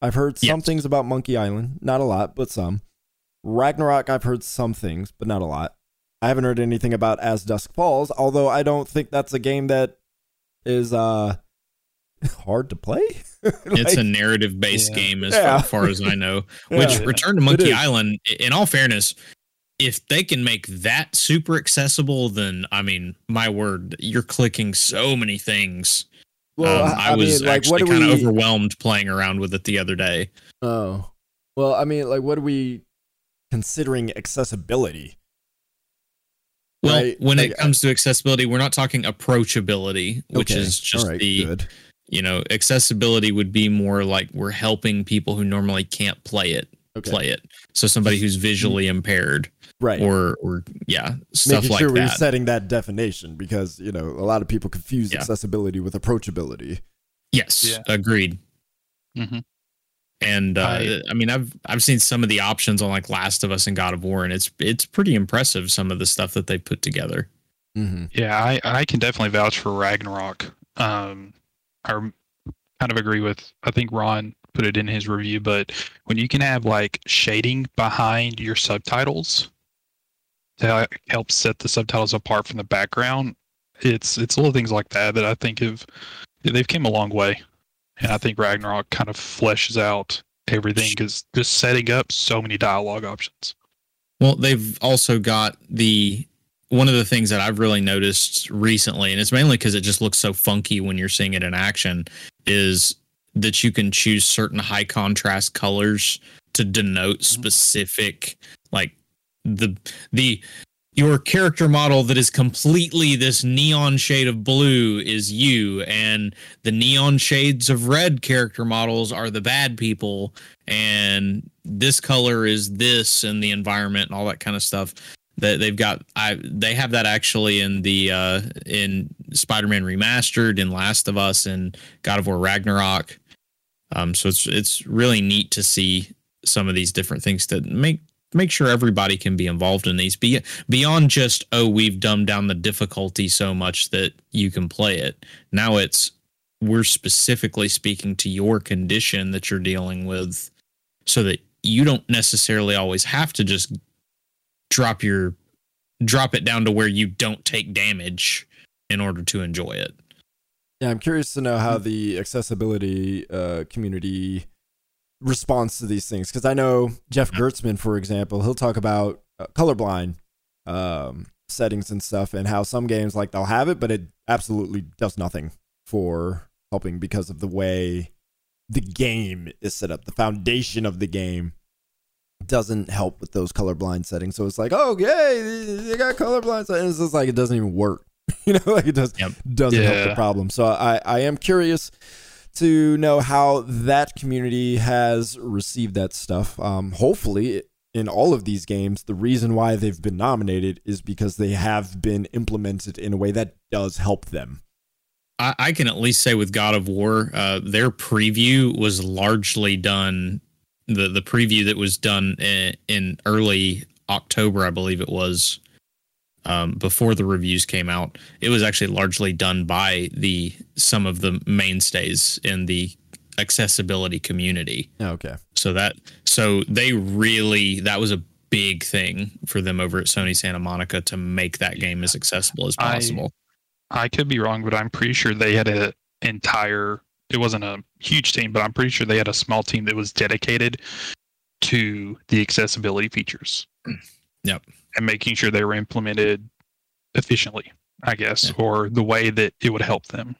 I've heard some yes. things about Monkey Island. Not a lot, but some. Ragnarok, I've heard some things, but not a lot. I haven't heard anything about As Dusk Falls, although I don't think that's a game that is uh, hard to play. Like, it's a narrative-based yeah. game as yeah. far, far as I know, which yeah. Return to Monkey Island, in all fairness... If they can make that super accessible, then, I mean, my word, you're clicking so many things. Well, um, I, I, I was mean, like, actually kind of we... overwhelmed playing around with it the other day. Oh, well, I mean, like, what are we considering accessibility? Well, right? when like, it comes to accessibility, we're not talking approachability, which okay. is just right, the, good. you know, accessibility would be more like we're helping people who normally can't play it. Okay. Play it. So somebody who's visually impaired, right? Or, or yeah, stuff Making like sure that. We're setting that definition because you know a lot of people confuse yeah. accessibility with approachability. Yes, yeah. agreed. Mm-hmm. And uh, I, I mean, I've I've seen some of the options on like Last of Us and God of War, and it's it's pretty impressive some of the stuff that they put together. Mm-hmm. Yeah, I I can definitely vouch for Ragnarok. Um, I kind of agree with I think Ron. Put it in his review, but when you can have like shading behind your subtitles to help set the subtitles apart from the background, it's it's little things like that that I think have they've came a long way, and I think Ragnarok kind of fleshes out everything because just setting up so many dialogue options. Well, they've also got the one of the things that I've really noticed recently, and it's mainly because it just looks so funky when you're seeing it in action, is that you can choose certain high contrast colors to denote specific, like the, the, your character model that is completely this neon shade of blue is you, and the neon shades of red character models are the bad people, and this color is this and the environment and all that kind of stuff that they've got. I, they have that actually in the, uh, in Spider-Man Remastered, in Last of Us, and God of War Ragnarok. Um, so it's it's really neat to see some of these different things that make make sure everybody can be involved in these, be beyond just, oh, we've dumbed down the difficulty so much that you can play it. Now it's, we're specifically speaking to your condition that you're dealing with so that you don't necessarily always have to just drop your drop it down to where you don't take damage in order to enjoy it. Yeah, I'm curious to know how the accessibility uh, community responds to these things, because I know Jeff Gertzman, for example, he'll talk about uh, colorblind um, settings and stuff, and how some games, like, they'll have it, but it absolutely does nothing for helping because of the way the game is set up. The foundation of the game doesn't help with those colorblind settings. So it's like, oh, yay, they got colorblind settings. It's just like, it doesn't even work. You know, like, it does, yep. doesn't yeah. help the problem. So I, I am curious to know how that community has received that stuff. Um, hopefully, in all of these games, the reason why they've been nominated is because they have been implemented in a way that does help them. I, I can at least say with God of War, uh, their preview was largely done, the, the preview that was done in, in early October, I believe it was, Um, before the reviews came out, it was actually largely done by the some of the mainstays in the accessibility community. Okay. So that so they really that was a big thing for them over at Sony Santa Monica to make that game as accessible as possible. I, I could be wrong, but I'm pretty sure they had an entire. It wasn't a huge team, but I'm pretty sure they had a small team that was dedicated to the accessibility features. Yep. And making sure they were implemented efficiently, I guess, yeah. or the way that it would help them.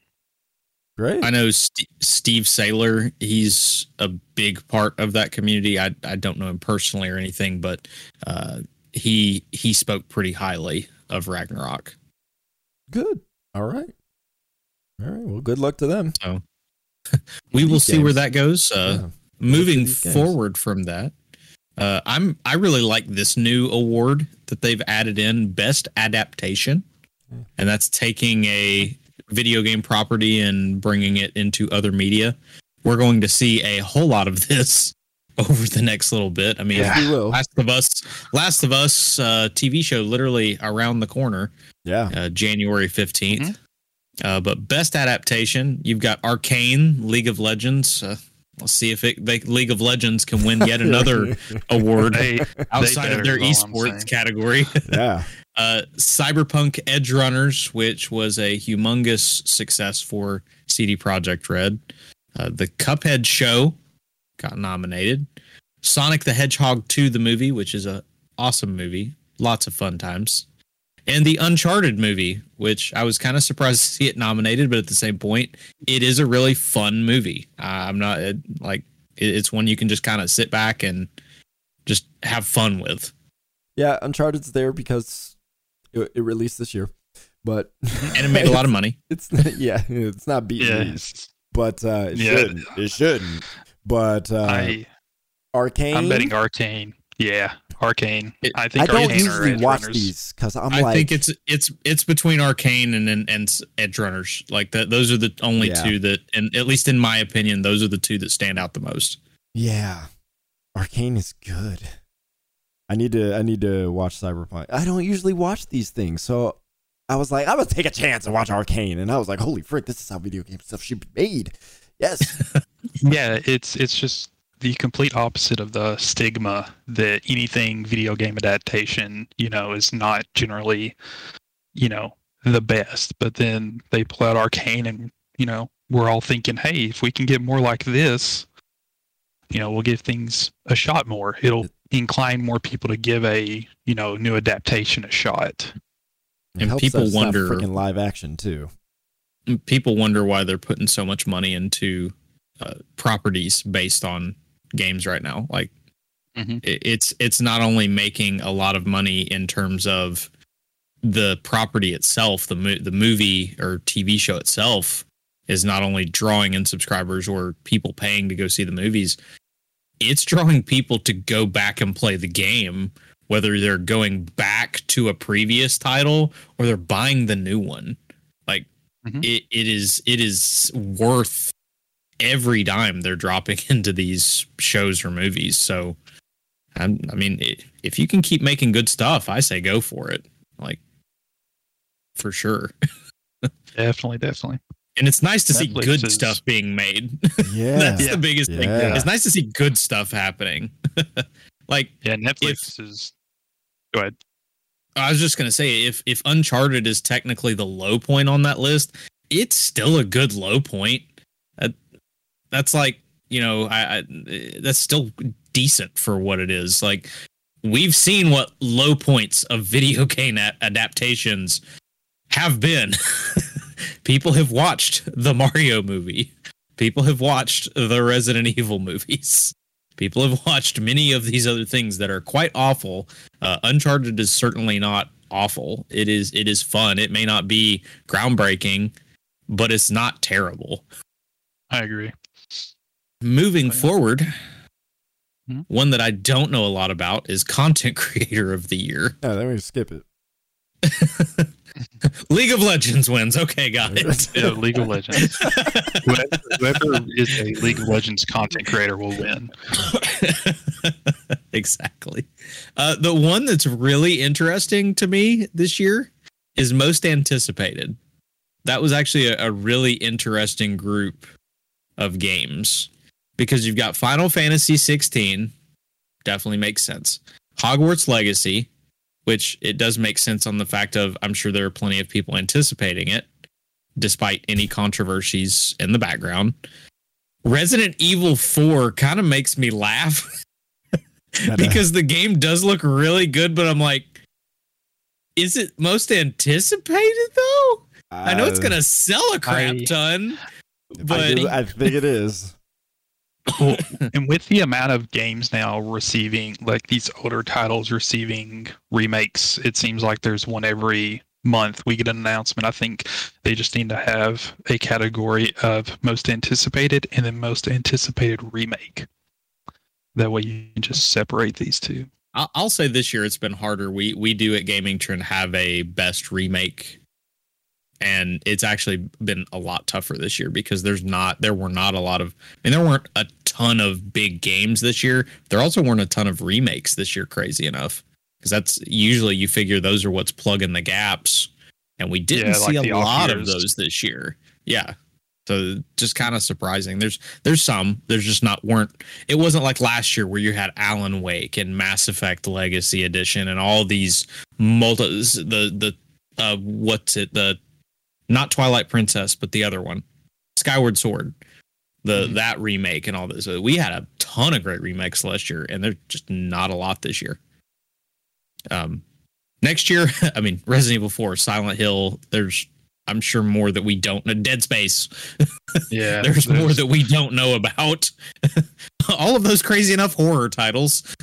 Great. I know St- Steve Saylor, he's a big part of that community. I I don't know him personally or anything, but uh, he he spoke pretty highly of Ragnarok. Good. All right. All right. Well, good luck to them. So we will games. see where that goes. Uh, yeah. Moving forward from that. Uh, I'm I really like this new award that they've added in, Best Adaptation, and that's taking a video game property and bringing it into other media. We're going to see a whole lot of this over the next little bit. I mean, yeah. Last of Us, Last of Us uh, T V show literally around the corner. Yeah, uh, January fifteenth. Mm-hmm. Uh, but Best Adaptation, you've got Arcane League of Legends. Uh, Let's see if it, they, League of Legends can win yet another award they, outside they of their esports category. Yeah, uh, Cyberpunk Edge Runners, which was a humongous success for C D Projekt Red. Uh, the Cuphead show got nominated. Sonic the Hedgehog two, the movie, which is an awesome movie. Lots of fun times. And the Uncharted movie, which I was kind of surprised to see it nominated, but at the same point, it is a really fun movie. Uh, I'm not it, like it, it's one you can just kind of sit back and just have fun with. Yeah, Uncharted's there because it, it released this year, but and it made a lot of money. It's not, yeah, it's not beaten, yeah. but uh, it yeah. shouldn't. It shouldn't. But uh, I, Arcane. I'm betting Arcane. Yeah. Arcane. It, I think I don't Arcane usually watch runners. These because I'm I like. I think it's it's it's between Arcane and and, and Edge Runners. Like that, those are the only yeah. two that, and at least in my opinion, those are the two that stand out the most. Yeah, Arcane is good. I need to I need to watch Cyberpunk. I don't usually watch these things, so I was like, I'm gonna take a chance and watch Arcane, and I was like, holy frick, this is how video game stuff should be made. Yes. yeah, it's it's just. The complete opposite of the stigma that anything video game adaptation, you know, is not generally, you know, the best. But then they pull out Arcane and, you know, we're all thinking, hey, if we can get more like this, you know, we'll give things a shot more. It'll incline more people to give a, you know, new adaptation a shot. It and people wonder freaking live action too. People wonder why they're putting so much money into uh, properties based on games right now. Like mm-hmm. it, it's it's not only making a lot of money in terms of the property itself, the mo- the movie or T V show itself is not only drawing in subscribers or people paying to go see the movies, it's drawing people to go back and play the game, whether they're going back to a previous title or they're buying the new one. Like mm-hmm. it, it is it is worth every dime they're dropping into these shows or movies. So I'm, I mean, it, if you can keep making good stuff, I say go for it. Like, for sure. Definitely, definitely. And it's nice to Netflix see good is... stuff being made. Yeah. That's yeah. the biggest yeah. thing. It's nice to see good stuff happening. Like, yeah, Netflix if, is. Go ahead. I was just going to say, if if Uncharted is technically the low point on that list, it's still a good low point. That, that's like, you know, I, I that's still decent for what it is. Like, we've seen what low points of video game a- adaptations have been. People have watched the Mario movie. People have watched the Resident Evil movies. People have watched many of these other things that are quite awful. Uh, Uncharted is certainly not awful. It is it is fun. It may not be groundbreaking, but it's not terrible. I agree. Moving okay. forward, hmm? one that I don't know a lot about is Content Creator of the Year. Oh, then we skip it. League of Legends wins. Okay, got it. Yeah, League of Legends. Whoever, whoever is a League of Legends content creator will win. Exactly. Uh, the one that's really interesting to me this year is Most Anticipated. That was actually a, a really interesting group of games because you've got Final Fantasy sixteen. Definitely makes sense. Hogwarts Legacy, which it does make sense on the fact of I'm sure there are plenty of people anticipating it, despite any controversies in the background. Resident Evil four kind of makes me laugh because the game does look really good, but I'm like, is it most anticipated though? Uh, I know it's going to sell a crap I, ton, but I, do, I think it is. Well, and with the amount of games now receiving, like these older titles receiving remakes, it seems like there's one every month we get an announcement. I think they just need to have a category of most anticipated and then most anticipated remake. That way you can just separate these two. I'll say this year it's been harder. We we do at Gaming Trend have a best remake, and it's actually been a lot tougher this year because there's not, there were not a lot of, I mean, there weren't a ton of big games this year. There also weren't a ton of remakes this year, crazy enough, because that's usually you figure those are what's plugging the gaps. And we didn't yeah, like see a lot years. of those this year. Yeah. So just kind of surprising. There's, there's some, there's just not weren't, it wasn't like last year where you had Alan Wake and Mass Effect Legacy Edition and all these multi, the, the, uh, what's it, the, not Twilight Princess, but the other one, Skyward Sword, the mm-hmm. that remake and all this. We had a ton of great remakes last year, and there's just not a lot this year. Um, next year, I mean, Resident Evil four, Silent Hill. There's, I'm sure, more that we don't know. Dead Space. Yeah, there's, there's more that we don't know about. All of those crazy enough horror titles.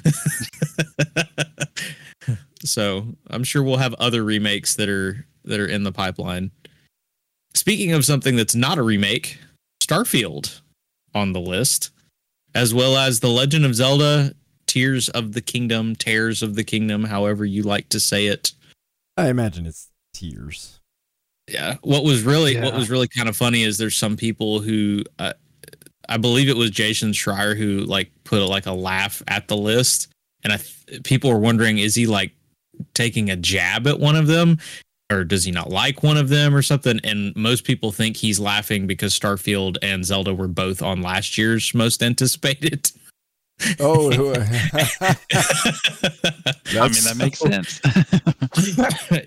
So I'm sure we'll have other remakes that are that are in the pipeline. Speaking of something that's not a remake, Starfield on the list, as well as The Legend of Zelda, Tears of the Kingdom, Tears of the Kingdom, however you like to say it. I imagine it's tears. Yeah. What was really, yeah. what was really kind of funny is there's some people who, uh, I believe it was Jason Schreier who like put a, like a laugh at the list. And I th- people were wondering, is he like taking a jab at one of them? Or does he not like one of them or something? And most people think he's laughing because Starfield and Zelda were both on last year's most anticipated. Oh, I mean, that makes sense.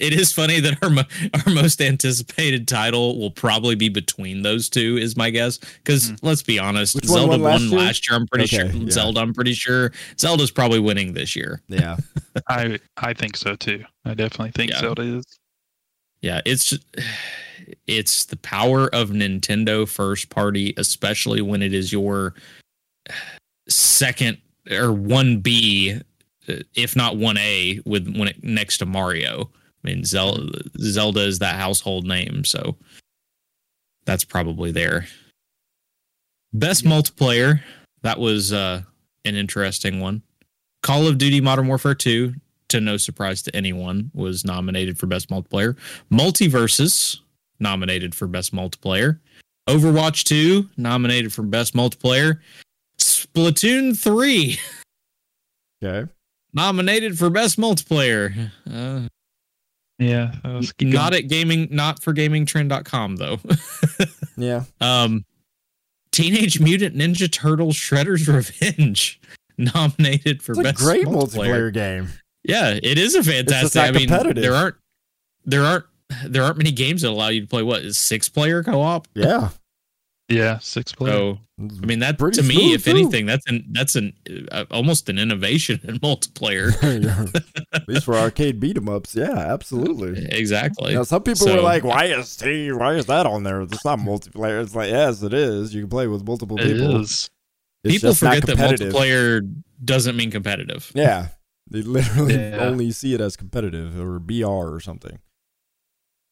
It is funny that our, our most anticipated title will probably be between those two is my guess. Because mm. let's be honest, Which Zelda won last, won last year. I'm pretty okay, sure yeah. Zelda. I'm pretty sure Zelda's probably winning this year. Yeah, I, I think so, too. I definitely think yeah. Zelda is. Yeah, it's it's the power of Nintendo first party, especially when it is your second or one B, if not one A, with when it next to Mario. I mean, Zelda, Zelda is that household name, so that's probably there. Best yeah. multiplayer, that was uh, an interesting one. Call of Duty: Modern Warfare Two. To no surprise to anyone, was nominated for Best Multiplayer. Multiversus, nominated for Best Multiplayer. Overwatch two, nominated for Best Multiplayer. Splatoon three, Okay. Nominated for best multiplayer. Uh, yeah. Not at gaming, not for gaming trend dot com though. Yeah. Um, Teenage Mutant Ninja Turtles Shredder's Revenge nominated for it's best a great multiplayer. multiplayer game. Yeah, it is a fantastic. I mean, there aren't there aren't there aren't many games that allow you to play what is six player co-op. Yeah. Yeah, six player. So, I mean, that Pretty to me, if too. anything, that's an that's an uh, almost an innovation in multiplayer. At least for arcade beat 'em ups, yeah, absolutely, exactly. Now, some people so, were like, "Why is T? Why is that on there? It's not multiplayer." It's like, yes, it is. You can play with multiple it people. Is. People forget that multiplayer doesn't mean competitive. Yeah, they literally yeah. only see it as competitive or B R or something.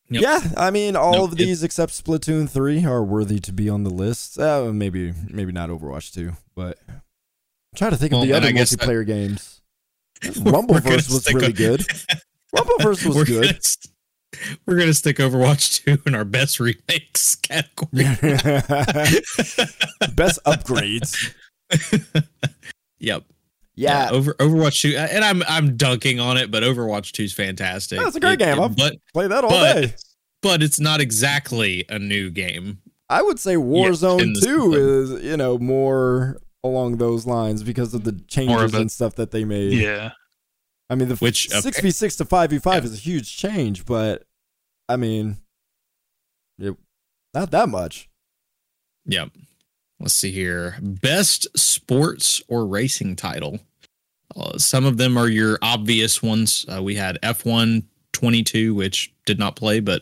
Yep. Yeah, I mean, all nope, of these except Splatoon three are worthy to be on the list. Uh, maybe maybe not Overwatch two, but I'm trying to think well, of the other multiplayer I, games. Rumbleverse was really good. Rumbleverse was we're good. Gonna st- we're going to stick Overwatch two in our best remakes category. Best upgrades. Yep. Yeah. yeah over, Overwatch two, and I'm I'm dunking on it, but Overwatch two is fantastic. That's no, a great it, game. I'll but, play that all but, day. But it's not exactly a new game. I would say Warzone two is, you know, more along those lines because of the changes a, and stuff that they made. Yeah. I mean, the Which, six v six to five v five yeah. is a huge change, but I mean, it, not that much. Yep. Yeah. Let's see here. Best sports or racing title. Uh, some of them are your obvious ones. Uh, we had F one twenty-two, which did not play, but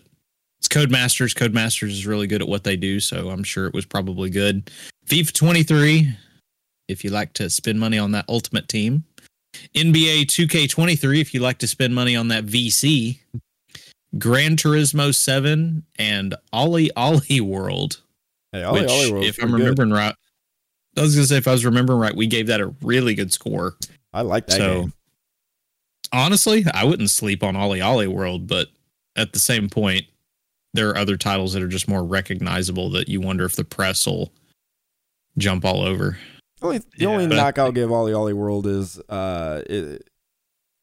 it's Codemasters. Codemasters is really good at what they do, so I'm sure it was probably good. FIFA twenty-three, if you like to spend money on that ultimate team. N B A two K twenty-three, if you like to spend money on that V C. Gran Turismo seven and Ollie Ollie World. Hey, Ollie, Which, Ollie if I'm remembering good. right, I was gonna say if I was remembering right, we gave that a really good score. I like that. So, game. Honestly, I wouldn't sleep on Ollie Ollie World, but at the same point, there are other titles that are just more recognizable that you wonder if the press will jump all over. The only, the yeah, only knock I'll give Ollie Ollie World is uh, it,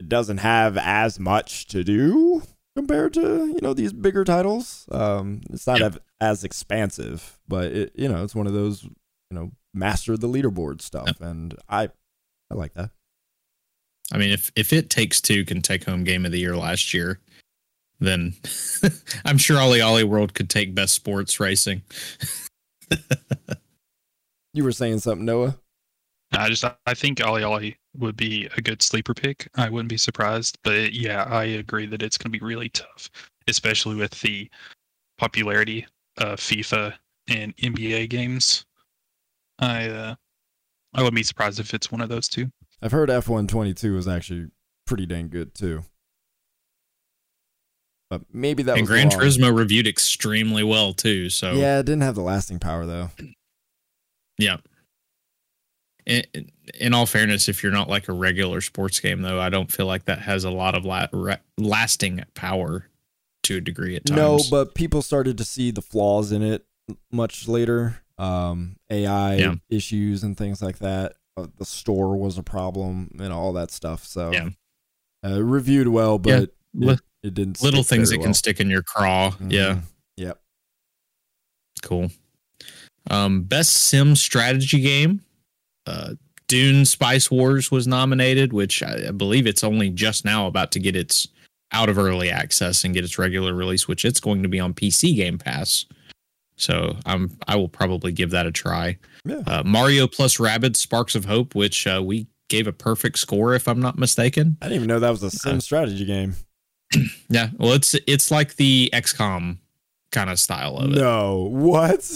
it doesn't have as much to do compared to, you know, these bigger titles. Um, it's not yep. as expansive, but it, you know, it's one of those, you know, master the leaderboard stuff. Yep. And I, I like that. I mean, if, if it takes two can take home game of the year last year, then I'm sure Ollie Ollie World could take best sports racing. You were saying something, Noah. I just, I think Ollie Ollie would be a good sleeper pick. I wouldn't be surprised, but yeah, I agree that it's going to be really tough, especially with the popularity of FIFA and N B A games. I uh, I wouldn't be surprised if it's one of those two. I've heard F one twenty-two is actually pretty dang good too. But maybe that and was Gran Turismo reviewed extremely well too. So yeah, it didn't have the lasting power though. Yeah. In all fairness, if you're not like a regular sports game, though, I don't feel like that has a lot of la- re- lasting power to a degree at times. No, but people started to see the flaws in it much later. Um, A I yeah. issues and things like that. Uh, the store was a problem and all that stuff. So yeah. uh, reviewed well, but yeah. it, it didn't Little stick things that well. can stick in your craw. Mm-hmm. Yeah. Yep. Cool. Um, best sim strategy game. Uh, Dune Spice Wars was nominated, which I, I believe it's only just now about to get its out of early access and get its regular release, which it's going to be on P C Game Pass. So I'm I will probably give that a try. Yeah. Uh, Mario plus Rabbids Sparks of Hope, which uh, we gave a perfect score, if I'm not mistaken. I didn't even know that was a sim uh, strategy game. Yeah, well, it's it's like the X COM kind of style of it. No, what?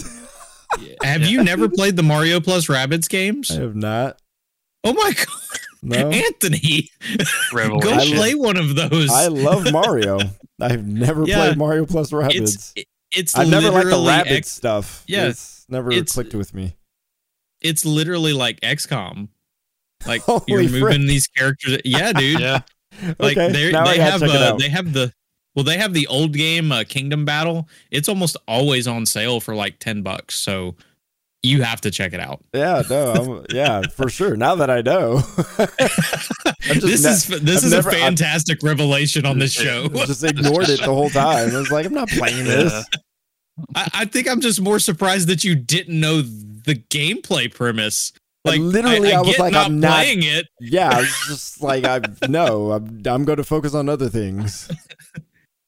Yeah. Have you never played the Mario plus Rabbids games? I have not. Oh my god. No. Anthony, Revelation. Go play one of those. I love Mario. I've never yeah. played Mario plus Rabbids. It's, it's I've never liked the Rabbids X- stuff. Yeah. It's never it's, clicked with me. It's literally like X COM. Like Holy you're moving frick. these characters. Yeah, dude. yeah. Like okay. they they have uh, they have the Well, they have the old game uh, Kingdom Battle. It's almost always on sale for like ten bucks. So you have to check it out. Yeah, no, I'm, yeah, for sure. Now that I know, this is ne- this I've is never, a fantastic I've, revelation on this show. I just ignored it the whole time. I was like, I'm not playing this. I, I think I'm just more surprised that you didn't know the gameplay premise. Like, and literally, I, I, I was like, not I'm not playing it. Yeah, I was just like, I no, I'm I'm going to focus on other things.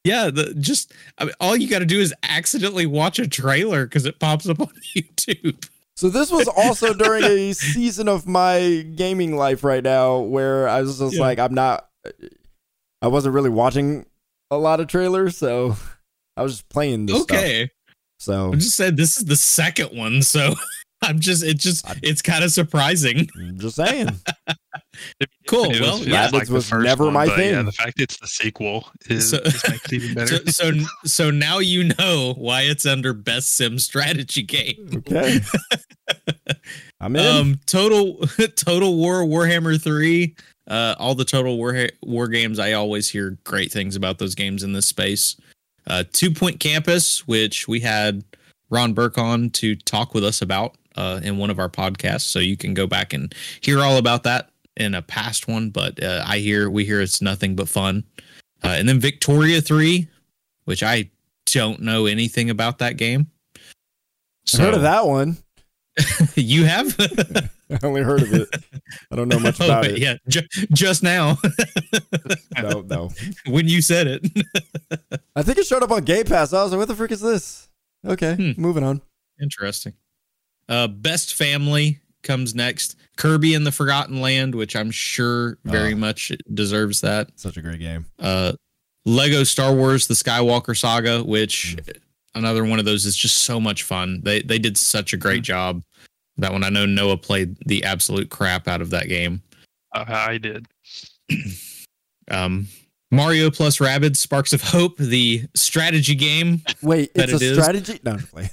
Yeah, the, just I mean, all you got to do is accidentally watch a trailer because it pops up on YouTube. So this was also during a season of my gaming life right now where I was just yeah. like, I'm not, I wasn't really watching a lot of trailers, so I was just playing this okay. stuff. So I just said this is the second one, so I'm just, it just, it's kind of surprising. I'm just saying. Cool. It well, was, yeah, like was never one, my thing. Yeah, the fact it's the sequel is so, just makes it even better. So, so, so now you know why it's under Best Sim Strategy Game. Okay. I'm in. Um, Total Total War Warhammer three. Uh, all the Total War War games. I always hear great things about those games in this space. Uh, Two Point Campus, which we had Ron Burke on to talk with us about uh, in one of our podcasts, so you can go back and hear all about that in a past one, but uh, I hear we hear it's nothing but fun. Uh, and then Victoria three, which I don't know anything about that game. So, I heard of that one. You have? I only heard of it. I don't know much oh, about it. Yeah, ju- just now. no, no. When you said it. I think it showed up on Game Pass. I was like, what the frick is this? Okay, hmm. moving on. Interesting. Uh, Best Family comes next. Kirby and the Forgotten Land, which I'm sure very oh, much deserves that. Such a great game. Uh, Lego Star Wars: The Skywalker Saga, which mm. another one of those is just so much fun. They they did such a great mm. job. That one, I know Noah played the absolute crap out of that game. Uh, I did. um, Mario plus Rabbids Sparks of Hope, the strategy game. Wait, it's a it strategy? No, wait.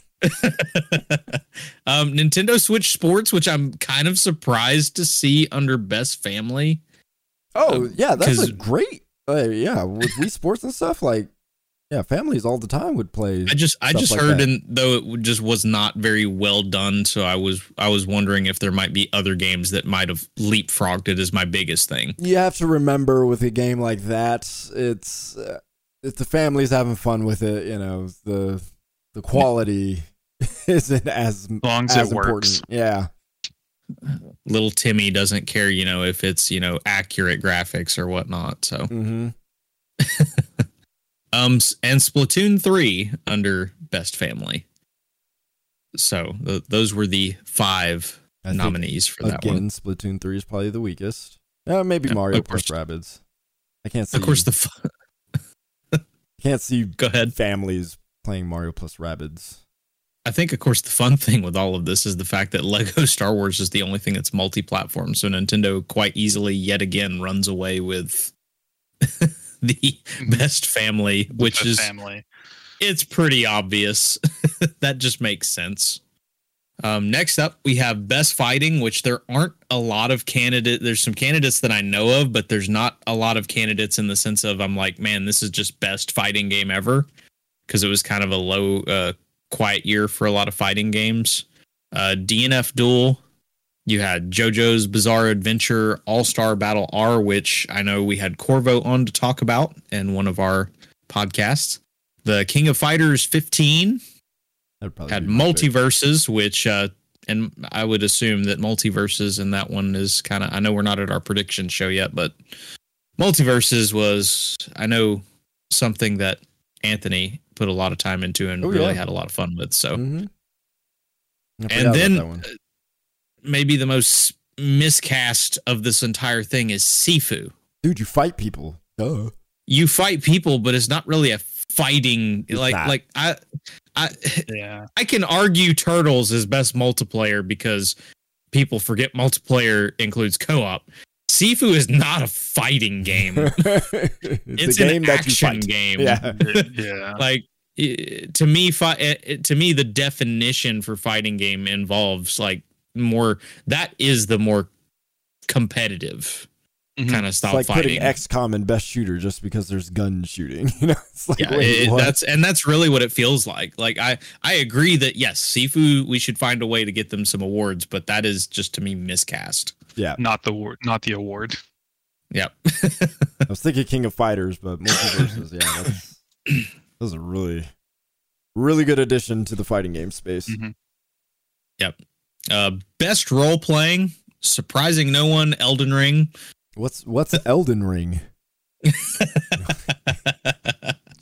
um, Nintendo Switch Sports, which I'm kind of surprised to see under Best Family. Oh, um, yeah, that's a great. Uh, yeah, with Wii Sports and stuff, like, yeah, families all the time would play. I just, I just like heard, that. and though it just was not very well done, so I was, I was wondering if there might be other games that might have leapfrogged it. Is my biggest thing. You have to remember with a game like that, it's, uh, it's the families having fun with it. You know, the, the quality. Isn't as, as long as, as it important. Works. Yeah. Little Timmy doesn't care, you know, if it's, you know, accurate graphics or whatnot. So, mm-hmm. um, and Splatoon three under Best Family. So th- those were the five I nominees for again, that one. Splatoon three is probably the weakest. Uh, maybe yeah, Mario plus Rabbids. I can't see. Of course, the f- can't see. Go ahead. Families playing Mario plus Rabbids. I think, of course, the fun thing with all of this is the fact that Lego Star Wars is the only thing that's multi-platform. So Nintendo quite easily yet again runs away with the Best Family, which best is family. It's pretty obvious. That just makes sense. Um, next up, we have Best Fighting, which there aren't a lot of candidates. There's some candidates that I know of, but there's not a lot of candidates in the sense of I'm like, man, this is just best fighting game ever, because it was kind of a low uh, quiet year for a lot of fighting games. uh D N F Duel, you had JoJo's Bizarre Adventure All-Star Battle R, which I know we had Corvo on to talk about in one of our podcasts. The King of Fighters fifteen had Multiverses, which uh and I would assume that Multiverses in that one is kind of, I know we're not at our prediction show yet, but Multiverses was, I know, something that Anthony put a lot of time into and oh, really yeah. had a lot of fun with. So, mm-hmm. and then uh, maybe the most miscast of this entire thing is Sifu. Dude, you fight people. Duh. You fight people, but it's not really a fighting. It's like, not. like I, I, yeah. I can argue Turtles is best multiplayer because people forget multiplayer includes co-op. Sifu is not a fighting game. It's a game an action game. Yeah. yeah. Like to me, fi- to me, the definition for fighting game involves like more. That is the more competitive. Mm-hmm. kind of stop it's like fighting. Putting X COM in best shooter just because there's gun shooting, you know. It's like, yeah, wait, it, that's and that's really what it feels like. Like I, I agree that yes, Sifu, we should find a way to get them some awards, but that is just to me miscast. Yeah, not the award, not the award. Yep. I was thinking King of Fighters, but multiverses. Yeah, that's, that was a really, really good addition to the fighting game space. Mm-hmm. Yep. Uh, best role playing, surprising no one. Elden Ring. What's what's Elden Ring?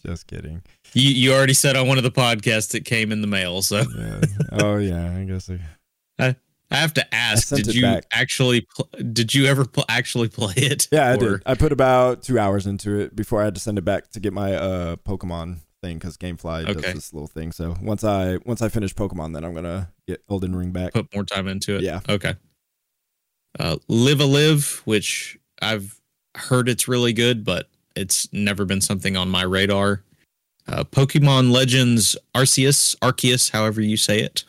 Just kidding. You you already said on one of the podcasts it came in the mail, so yeah. Oh yeah, I guess. I, I, I have to ask. Did you back. actually? Pl- did you ever pl- actually play it? Yeah, I or? did. I put about two hours into it before I had to send it back to get my uh Pokemon thing because GameFly okay. does this little thing. So once I once I finish Pokemon, then I'm gonna get Elden Ring back. Put more time into it. Yeah. Okay. Uh, Live a Live, which I've heard it's really good, but it's never been something on my radar. Uh, Pokemon Legends Arceus, Arceus, however you say it.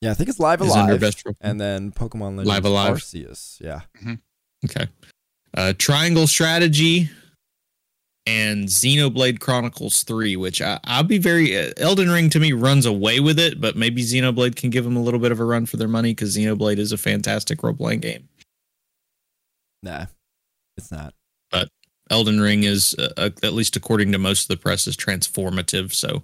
Yeah, I think it's Live Alive. And then Pokemon Legends Live Alive. Arceus, yeah. Mm-hmm. Okay. Uh, Triangle Strategy and Xenoblade Chronicles three, which I, I'll be very... Uh, Elden Ring, to me, runs away with it, but maybe Xenoblade can give them a little bit of a run for their money because Xenoblade is a fantastic role-playing game. Nah, it's not. But Elden Ring is, uh, uh, at least according to most of the press, is transformative, so...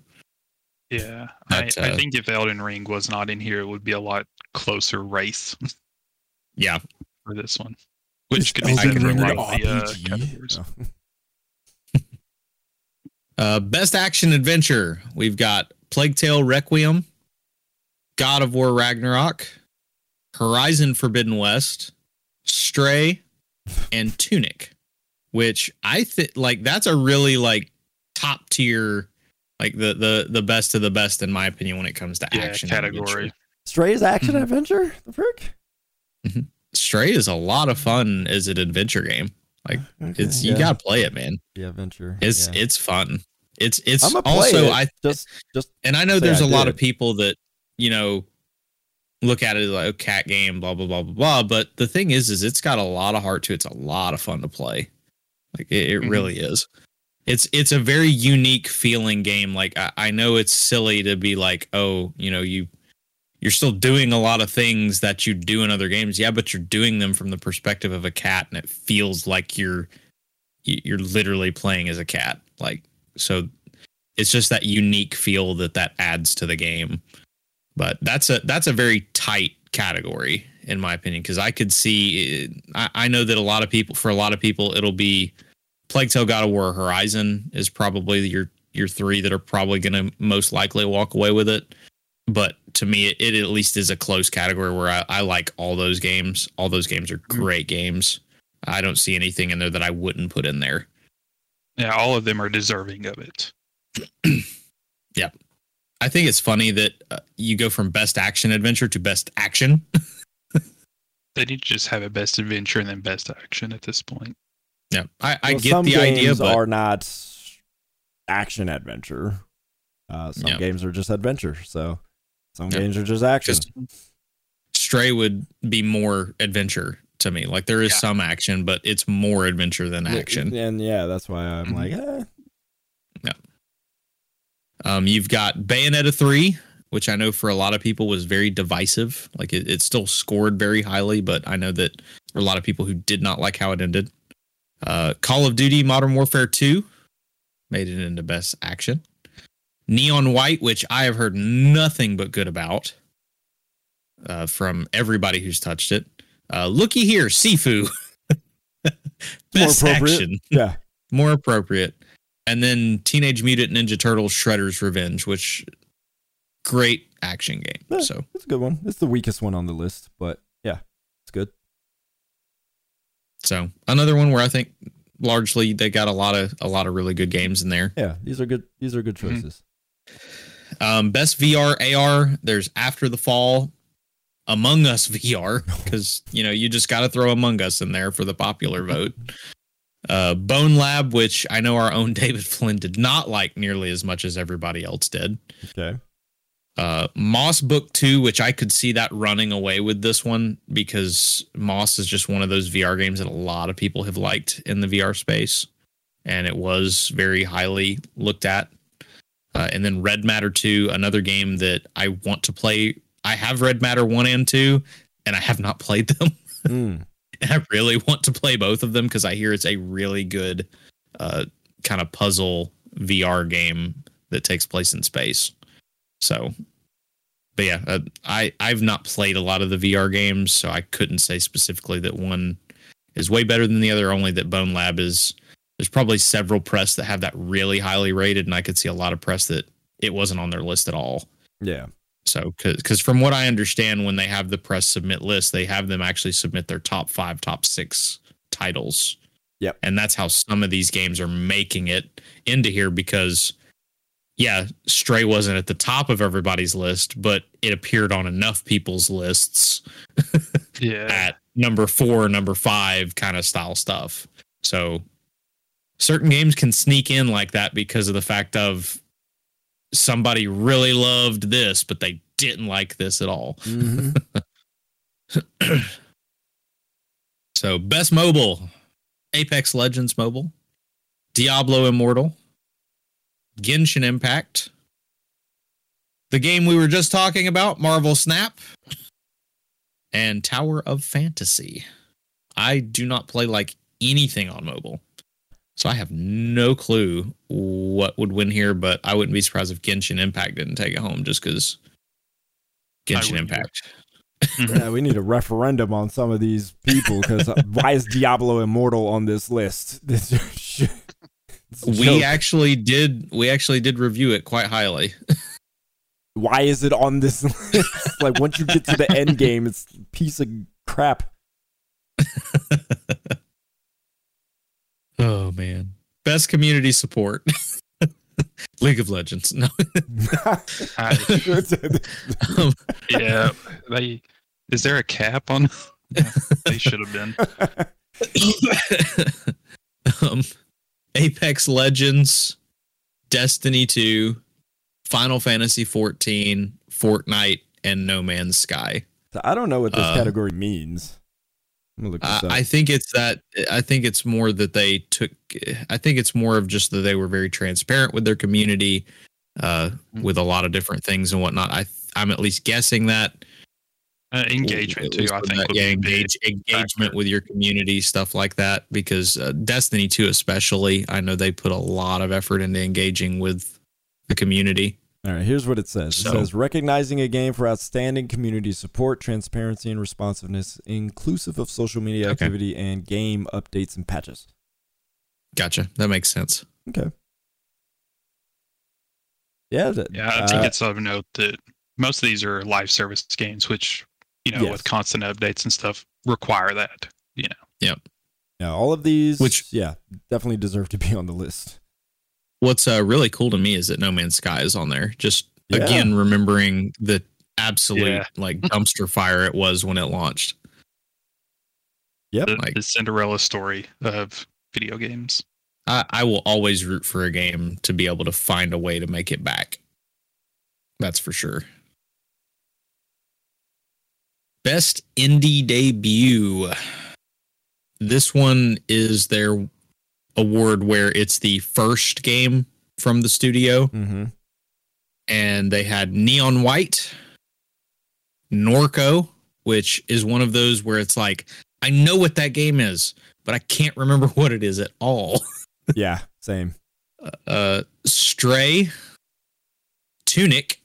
Yeah, but, I, uh, I think if Elden Ring was not in here, it would be a lot closer race. Yeah. For this one. Which could be said for like the uh, categories. No. Uh, best action adventure. We've got Plague Tale Requiem, God of War Ragnarok, Horizon Forbidden West, Stray, and Tunic, which I think like that's a really like top tier, like the, the, the best of the best in my opinion when it comes to yeah, action category. Adventure. Stray is action mm-hmm. adventure. The frick? Mm-hmm. Stray is a lot of fun as an adventure game. Like okay, it's yeah. you gotta play it, man. Yeah, adventure. It's yeah. it's fun. It's it's I'm also it. I just just and I know there's I a did. lot of people that you know look at it as like a oh, cat game, blah blah blah blah blah. But the thing is, is it's got a lot of heart to it. It's a lot of fun to play. Like it, it mm-hmm. really is. It's it's a very unique feeling game. Like I, I know it's silly to be like, oh, you know, you you're still doing a lot of things that you do in other games. Yeah, but you're doing them from the perspective of a cat, and it feels like you're you're literally playing as a cat. Like, so it's just that unique feel that that adds to the game. But that's a that's a very tight category in my opinion, because I could see I, I know that a lot of people for a lot of people it'll be Plague Tale, God of War, Horizon is probably your your three that are probably going to most likely walk away with it. But to me, it, it at least is a close category where I, I like all those games. All those games are great games. I don't see anything in there that I wouldn't put in there. Yeah, all of them are deserving of it. Yeah. I think it's funny that uh, you go from best action adventure to best action. They need to just have a best adventure and then best action at this point. Yeah, I, I well, get the idea, but... Some games are not action adventure. Uh, some yeah. games are just adventure, so... Some yep. games are just action. Just, Stray would be more adventure to me. Like there is yeah. some action, but it's more adventure than action. And, and yeah, that's why I'm mm-hmm. like, eh. Yeah. Um, you've got Bayonetta three, which I know for a lot of people was very divisive. Like it, it still scored very highly, but I know that there were a lot of people who did not like how it ended. Uh, Call of Duty: Modern Warfare Two made it into best action. Neon White, which I have heard nothing but good about uh, from everybody who's touched it. Uh, looky here, Sifu. Best More action. Yeah. More appropriate. And then Teenage Mutant Ninja Turtles Shredder's Revenge, which great action game. Yeah, so it's a good one. It's the weakest one on the list, but yeah, it's good. So another one where I think largely they got a lot of a lot of really good games in there. Yeah, these are good. These are good choices. Mm-hmm. Um, best V R, A R, there's After the Fall, Among Us V R, because, you know, you just got to throw Among Us in there for the popular vote. Uh, Bone Lab, which I know our own David Flynn did not like nearly as much as everybody else did. Okay. Uh, Moss Book two, which I could see that running away with this one, because Moss is just one of those V R games that a lot of people have liked in the V R space, and it was very highly looked at. Uh, and then Red Matter two, another game that I want to play. I have Red Matter one and two, and I have not played them. Mm. And I really want to play both of them because I hear it's a really good uh, kind of puzzle V R game that takes place in space. So, but yeah, uh, I, I've not played a lot of the V R games, so I couldn't say specifically that one is way better than the other, only that Bone Lab is, there's probably several press that have that really highly rated, and I could see a lot of press that it wasn't on their list at all. Yeah. So, because from what I understand, when they have the press submit list, they have them actually submit their top five, top six titles. Yep. And that's how some of these games are making it into here, because... yeah, Stray wasn't at the top of everybody's list, but it appeared on enough people's lists yeah. at number four, number five kind of style stuff. So certain games can sneak in like that because of the fact of somebody really loved this, but they didn't like this at all. Mm-hmm. So best mobile, Apex Legends Mobile, Diablo Immortal, Genshin Impact, the game we were just talking about, Marvel Snap, and Tower of Fantasy. I do not play like anything on mobile, so I have no clue what would win here, but I wouldn't be surprised if Genshin Impact didn't take it home just because Genshin Impact. Yeah, we need a referendum on some of these people, because why is Diablo Immortal on this list? This shit. We actually did. We actually did review it quite highly. Why is it on this list? Like, once you get to the end game, it's a piece of crap. Oh man, best community support. League of Legends. No. um, yeah. They, is there a cap on? Yeah, they should have been. um. Apex Legends, Destiny two, Final Fantasy fourteen, Fortnite, and No Man's Sky. So I don't know what this uh, category means. I'm gonna look this I, up. I think it's that. I think it's more that they took. I think it's more of just that they were very transparent with their community, uh, mm-hmm. with a lot of different things and whatnot. I I'm at least guessing that uh, engagement too. I think that, yeah, engage, engagement with your community, stuff like that. Because uh, Destiny two, especially, I know they put a lot of effort into engaging with the community. All right, here's what it says. So, it says recognizing a game for outstanding community support, transparency, and responsiveness, inclusive of social media activity okay. and game updates and patches. Gotcha. That makes sense. Okay. Yeah. That, yeah, I think uh, it's of note that most of these are live service games, which, you know, yes. with constant updates and stuff, require that, you know. Yep. Yeah, all of these, which, yeah, definitely deserve to be on the list. What's uh, really cool to me is that No Man's Sky is on there. Just, yeah. again, remembering the absolute, yeah. like, dumpster fire it was when it launched. Yep. The, like, the Cinderella story of video games. I, I will always root for a game to be able to find a way to make it back. That's for sure. Best indie debut. This one is their award where it's the first game from the studio. Mm-hmm. And they had Neon White, Norco, which is one of those where it's like, I know what that game is, but I can't remember what it is at all. Yeah, same. Uh, Stray, Tunic,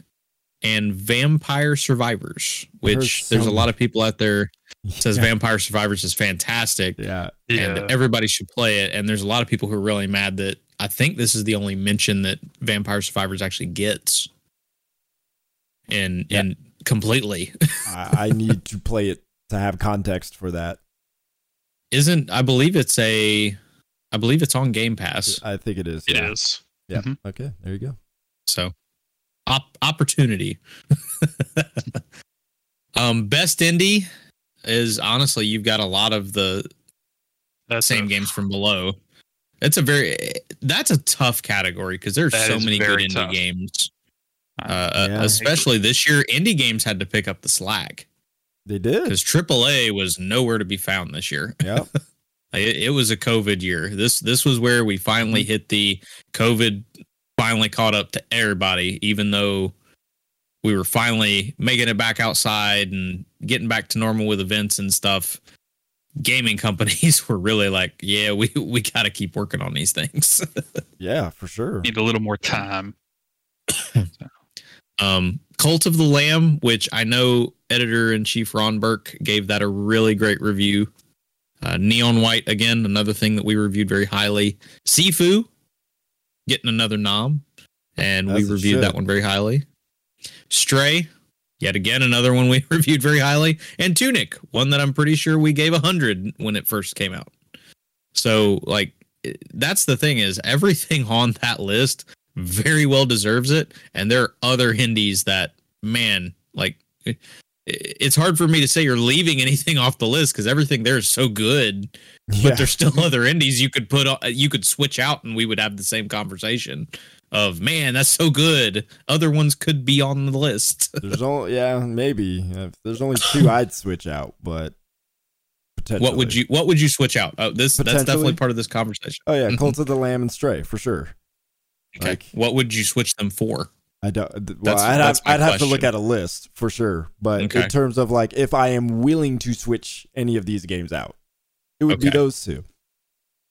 and Vampire Survivors, which so there's a lot of people out there yeah. says Vampire Survivors is fantastic. Yeah. And yeah. everybody should play it. And there's a lot of people who are really mad that I think this is the only mention that Vampire Survivors actually gets. And yeah. and completely. I, I need to play it to have context for that. Isn't I believe it's a I believe it's on Game Pass. I think it is. It yeah. is. Yeah. Mm-hmm. Okay. There you go. So Op- opportunity. um, best indie is honestly, you've got a lot of the that's same a, games from below. It's a very that's a tough category because there's so many good indie tough. games. Uh, yeah. Especially this year, indie games had to pick up the slack. They did. Because triple A was nowhere to be found this year. Yep. it, it was a COVID year. This this was where we finally hit the COVID, finally caught up to everybody, even though we were finally making it back outside and getting back to normal with events and stuff. Gaming companies were really like, yeah, we, we got to keep working on these things. Yeah, for sure. Need a little more time. um, Cult of the Lamb, which I know editor-in-chief Ron Burke gave that a really great review. Uh, Neon White, again, another thing that we reviewed very highly. Sifu, getting another nom, and As we reviewed should. that one very highly. Stray, yet again, another one we reviewed very highly. And Tunic, one that I'm pretty sure we gave one hundred when it first came out. So, like, that's the thing is, everything on that list very well deserves it. And there are other indies that, man, like, it's hard for me to say you're leaving anything off the list because everything there is so good. Yeah. But there's still other indies you could put, you could switch out and we would have the same conversation. Of man, that's so good. Other ones could be on the list. There's only yeah, maybe if there's only two I'd switch out, but potentially. What would you What would you switch out? Oh, this that's definitely part of this conversation. Oh yeah, Cult of the Lamb and Stray for sure. Okay, like, what would you switch them for? I don't. Well, that's, I'd that's have I'd question. have to look at a list for sure. But okay. in terms of like, if I am willing to switch any of these games out, it would okay. be those two.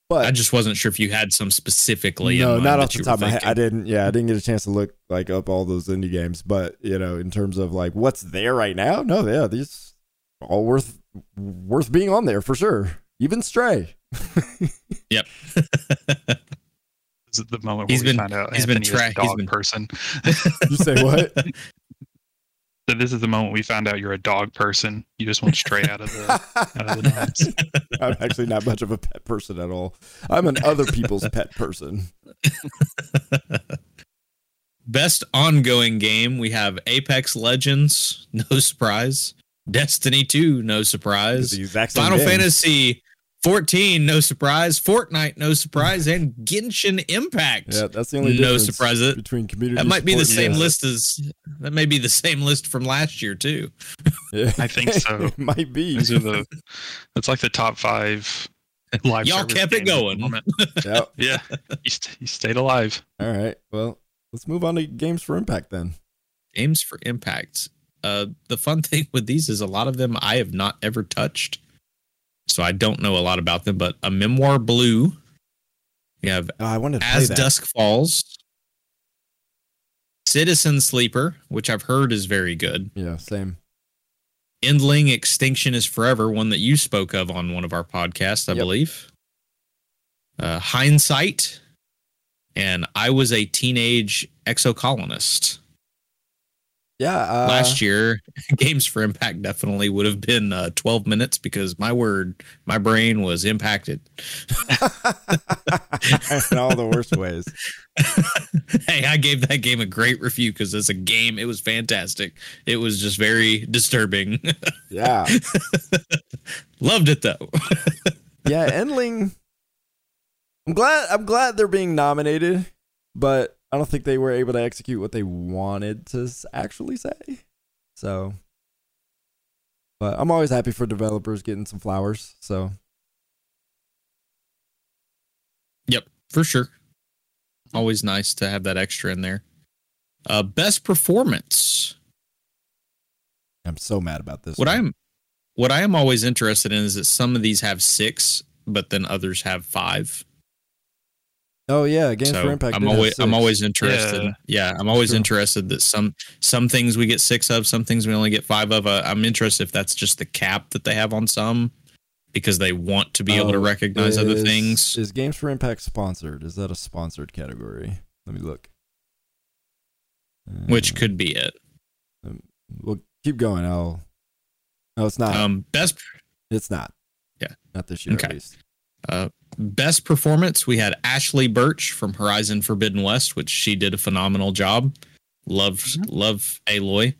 But I just wasn't sure if you had some specifically. No, in not off the top of my head. I didn't. Yeah, I didn't get a chance to look like up all those indie games. But you know, in terms of like what's there right now, no, yeah, these are all worth worth being on there for sure. Even Stray. Yep. This is the moment he's where been, we find out he's Anthony been tra- is a dog he's been... person. You say what? So this is the moment we found out you're a dog person. You just want Stray out of the, out of the nuts. I'm actually not much of a pet person at all. I'm an other people's pet person. Best ongoing game. We have Apex Legends. No surprise. Destiny two. No surprise. Final game. Fantasy fourteen. No surprise. Fortnite. No surprise. And Genshin Impact. Yeah, that's the only no difference surprise between community. That might be the same list as that may be the same list from last year too. Yeah. I think so. It might be. These are the, it's like the top five live. Y'all kept it going. Yep. Yeah. You, st- you stayed alive. All right. Well, let's move on to Games for Impact then. Games for Impact. Uh, the fun thing with these is a lot of them I have not ever touched. So I don't know a lot about them, but a Memoir Blue. You have oh, I wanted to As Dusk Falls. Citizen Sleeper, which I've heard is very good. Yeah, same. Endling Extinction is Forever, one that you spoke of on one of our podcasts, I yep. believe. Uh, Hindsight. And I Was a Teenage Exocolonist. Yeah, uh, last year, Games for Impact definitely would have been uh, twelve minutes because my word, my brain was impacted in all the worst ways. Hey, I gave that game a great review because it's a game. It was fantastic. It was just very disturbing. Yeah, loved it though. Yeah, Endling. I'm glad. I'm glad they're being nominated, but I don't think they were able to execute what they wanted to actually say. So, but I'm always happy for developers getting some flowers. So, yep, for sure. Always nice to have that extra in there. Uh, best performance. I'm so mad about this. What one. I'm, what I am always interested in is that some of these have six, but then others have five. Oh yeah, Games so for Impact. I'm always I'm always interested. Yeah, yeah I'm always sure. interested that some some things we get six of, some things we only get five of. Uh, I'm interested if that's just the cap that they have on some because they want to be oh, able to recognize is, other things. Is Games for Impact sponsored? Is that a sponsored category? Let me look. Uh, Which could be it. Um, well, keep going. I'll. No, it's not. Um, best. It's not. Yeah, not this year okay. at least. Uh, best performance, we had Ashley Birch from Horizon Forbidden West, which she did a phenomenal job. Love, mm-hmm. love Aloy.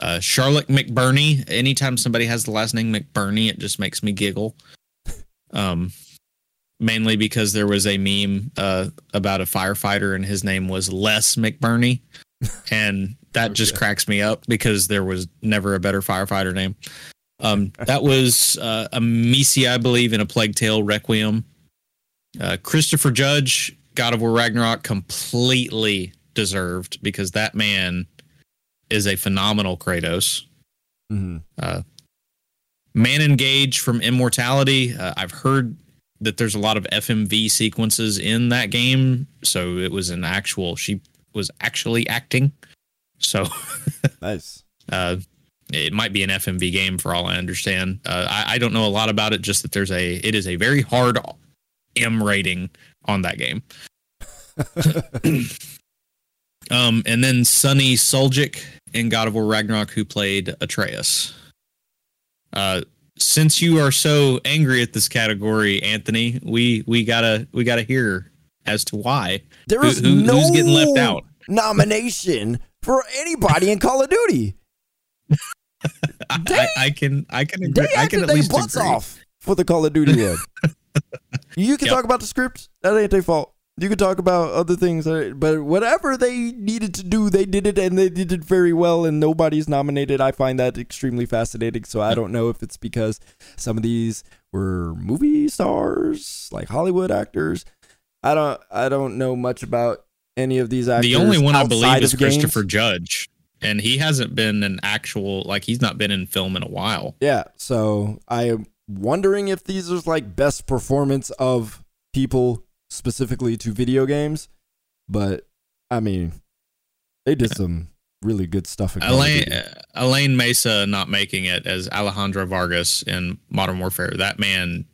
Uh, Charlotte McBurney. Anytime somebody has the last name McBurney, it just makes me giggle. Um, mainly because there was a meme uh, about a firefighter and his name was Les McBurney. And that okay. just cracks me up because there was never a better firefighter name. Um, that was uh, a Misi, I believe, in A Plague Tale Requiem. Uh, Christopher Judge, God of War Ragnarok, completely deserved because that man is a phenomenal Kratos. Mm-hmm. Uh, Man Engage from Immortality. Uh, I've heard that there's a lot of F M V sequences in that game, so it was an actual. She was actually acting. So nice. Uh, it might be an F M V game for all I understand. Uh, I, I don't know a lot about it. Just that there's a. It is a very hard M rating on that game. um, and then Sonny Soljic in God of War Ragnarok, who played Atreus. Uh, since you are so angry at this category, Anthony, we we gotta we gotta hear as to why there is who, who, no who's getting left out nomination for anybody in Call of Duty. they, I, I can I can agree. I can at least butts agree. Off for the Call of Duty one. You can yep. talk about the script. That ain't their fault. You can talk about other things, but whatever they needed to do, they did it, and they did it very well, and nobody's nominated. I find that extremely fascinating, so I don't know if it's because some of these were movie stars, like Hollywood actors. I don't I don't know much about any of these actors. The only one I believe is Christopher games. Judge, and he hasn't been an actual, like, he's not been in film in a while. Yeah, so I am wondering if these are, like, best performance of people specifically to video games, but I mean, they did some really good stuff. Elaine, Elaine Mesa not making it as Alejandra Vargas in Modern Warfare. That man,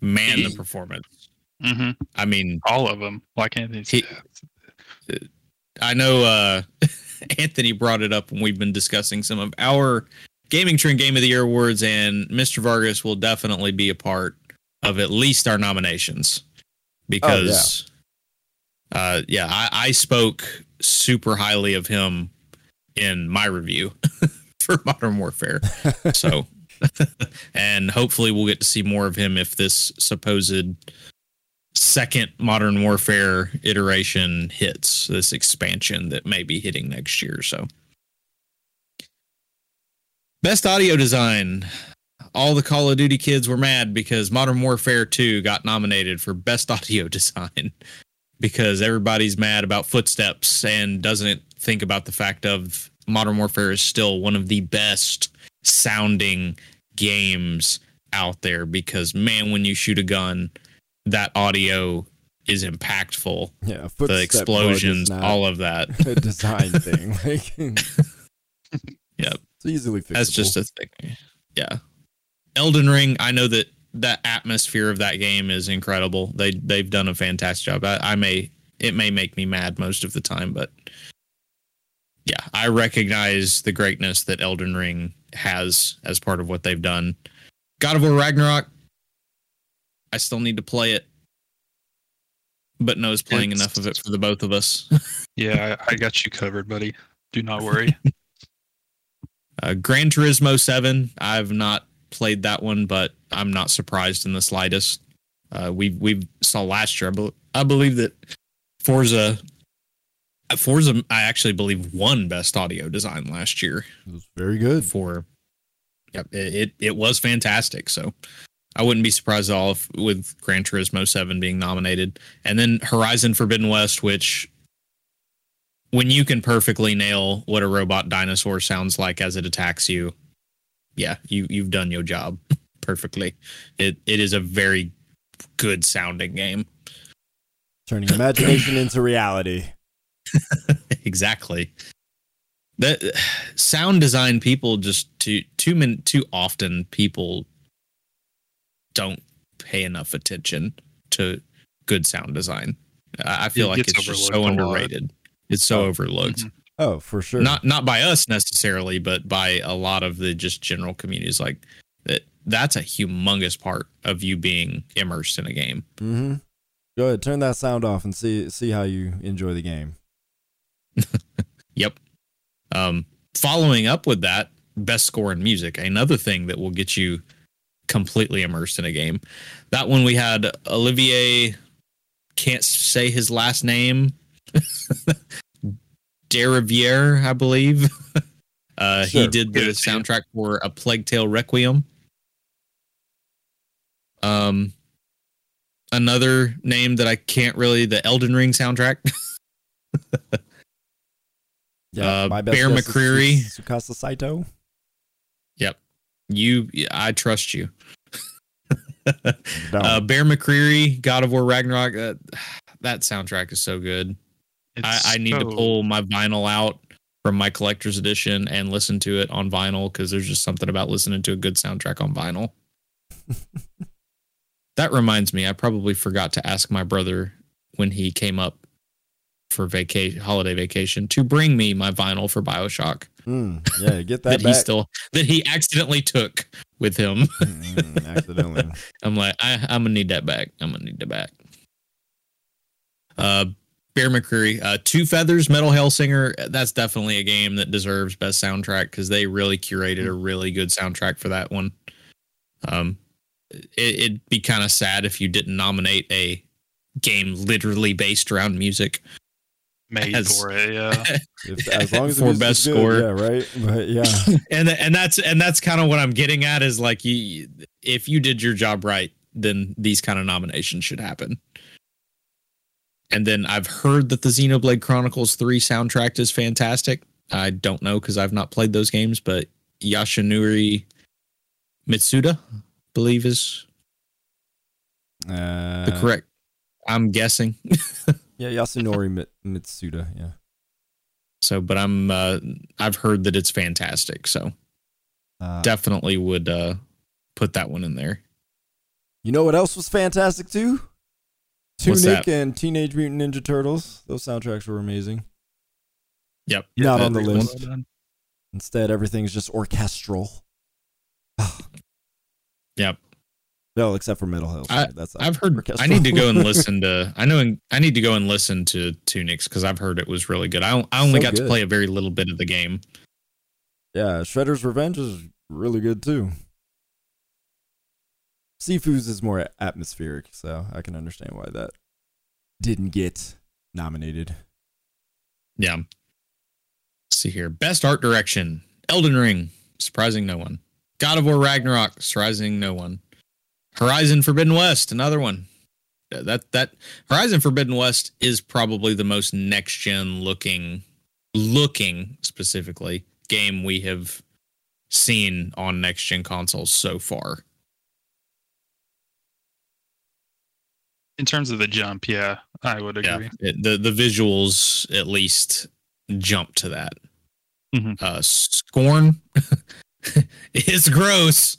man, he, the performance. Mm-hmm. I mean, all of them. Why can't they? He, I know uh, Anthony brought it up when we've been discussing some of our Gaming Trend Game of the Year awards, and Mister Vargas will definitely be a part of at least our nominations. Because, oh, yeah, uh, yeah I, I spoke super highly of him in my review for Modern Warfare. So, and hopefully we'll get to see more of him if this supposed second Modern Warfare iteration hits, this expansion that may be hitting next year. So, best audio design. All the Call of Duty kids were mad because Modern Warfare two got nominated for Best Audio Design because everybody's mad about footsteps and doesn't think about the fact of Modern Warfare is still one of the best sounding games out there because, man, when you shoot a gun, that audio is impactful. Yeah, the explosions, all of that. A design thing. Like, yep. It's easily fixable. That's just a thing. Yeah. Elden Ring, I know that the atmosphere of that game is incredible. They they've done a fantastic job. I, I may it may make me mad most of the time, but yeah, I recognize the greatness that Elden Ring has as part of what they've done. God of War Ragnarok, I still need to play it, but Noah's playing it's, enough of it for the both of us. Yeah, I, I got you covered, buddy. Do not worry. uh, Gran Turismo seven, I've not played that one, but I'm not surprised in the slightest. Uh, we we saw last year. I, be, I believe that Forza, Forza, I actually believe won Best Audio Design last year. It was very good for. Yep, yeah, it, it it was fantastic. So I wouldn't be surprised at all if, with Gran Turismo seven being nominated, and then Horizon Forbidden West, which when you can perfectly nail what a robot dinosaur sounds like as it attacks you. Yeah, you, you've done your job perfectly. It It is a very good sounding game. Turning imagination into reality. Exactly. That sound design people just too too many, too often people don't pay enough attention to good sound design. I, I feel it like it's just so underrated. It's so oh. overlooked. Mm-hmm. Oh, for sure. Not not by us necessarily, but by a lot of the just general communities. Like that, that's a humongous part of you being immersed in a game. Mm-hmm. Go ahead, turn that sound off and see see how you enjoy the game. Yep. Um, following up with that, best score in music, another thing that will get you completely immersed in a game. That one we had Olivier. Can't say his last name. Deriviere, I believe. uh, sure. He did the soundtrack for A Plague Tale Requiem. Um, another name that I can't really, the Elden Ring soundtrack. Yeah, uh, my best Bear McCreary, Tsukasa Saito. Yep, you. I trust you. uh, Bear McCreary, God of War Ragnarok. Uh, that soundtrack is so good. I, I need so... to pull my vinyl out from my collector's edition and listen to it on vinyl, because there's just something about listening to a good soundtrack on vinyl. That reminds me, I probably forgot to ask my brother when he came up for vacation, holiday vacation, to bring me my vinyl for BioShock. Mm, yeah, get that, that back. He still, that he accidentally took with him. mm, accidentally. I'm like, I, I'm gonna need that back. I'm gonna need that back. Uh, Bear McCreary, uh, Two Feathers, Metal Hellsinger. That's definitely a game that deserves best soundtrack, because they really curated a really good soundtrack for that one. Um, it, it'd be kind of sad if you didn't nominate a game literally based around music. Made as, for it, yeah. If, as long as for best good, score, yeah, right, but yeah. and and that's and that's kind of what I'm getting at, is like, you, if you did your job right, then these kind of nominations should happen. And then I've heard that the Xenoblade Chronicles three soundtrack is fantastic. I don't know, because I've not played those games, but Yashinori Mitsuda, I believe, is uh, the correct. I'm guessing. Yeah, Yasunori Mitsuda, yeah. So, but I'm, uh, I've heard that it's fantastic, so uh, definitely would uh, put that one in there. You know what else was fantastic too? Tunic and Teenage Mutant Ninja Turtles. Those soundtracks were amazing. Yep. Yeah, not on the list. Well, instead, everything's just orchestral. Yep. No, except for Metal Hill. I, That's I've heard. Orchestral. I need to go and listen to. I know. I need to go and listen to Tunix, because I've heard it was really good. I I only so got good. to play a very little bit of the game. Yeah, Shredder's Revenge is really good too. Sifu's is more atmospheric, so I can understand why that didn't get nominated. Yeah. Let's see here, best art direction: Elden Ring, surprising no one. God of War Ragnarok, surprising no one. Horizon Forbidden West, another one. That that Horizon Forbidden West is probably the most next gen looking, looking specifically, game we have seen on next gen consoles so far. In terms of the jump, yeah, I would agree. Yeah, it, the the visuals at least jump to that. Mm-hmm. Uh, Scorn is gross.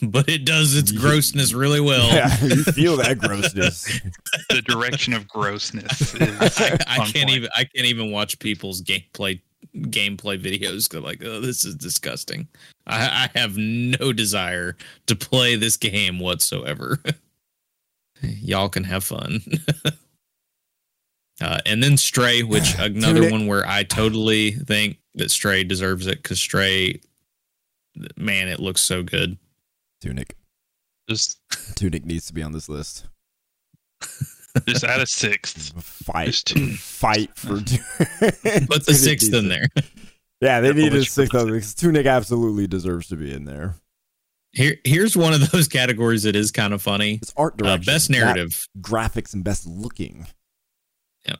But it does its grossness really well. Yeah, you feel that grossness. The direction of grossness. Is I, I can't point. even. I can't even watch people's gameplay gameplay videos. They're like, oh, this is disgusting. I, I have no desire to play this game whatsoever. Y'all can have fun. uh, and then Stray, which another one where I totally think that Stray deserves it, because Stray, man, it looks so good. Tunic. Just Tunic needs to be on this list. Just add a sixth. Fight. Fight for Tunic. Put the sixth in there. Yeah, they need a sixth on it, because Tunic absolutely deserves to be in there. Here, here's one of those categories that is kind of funny. It's art direction. Uh, best narrative. Graphics and best looking. Yeah.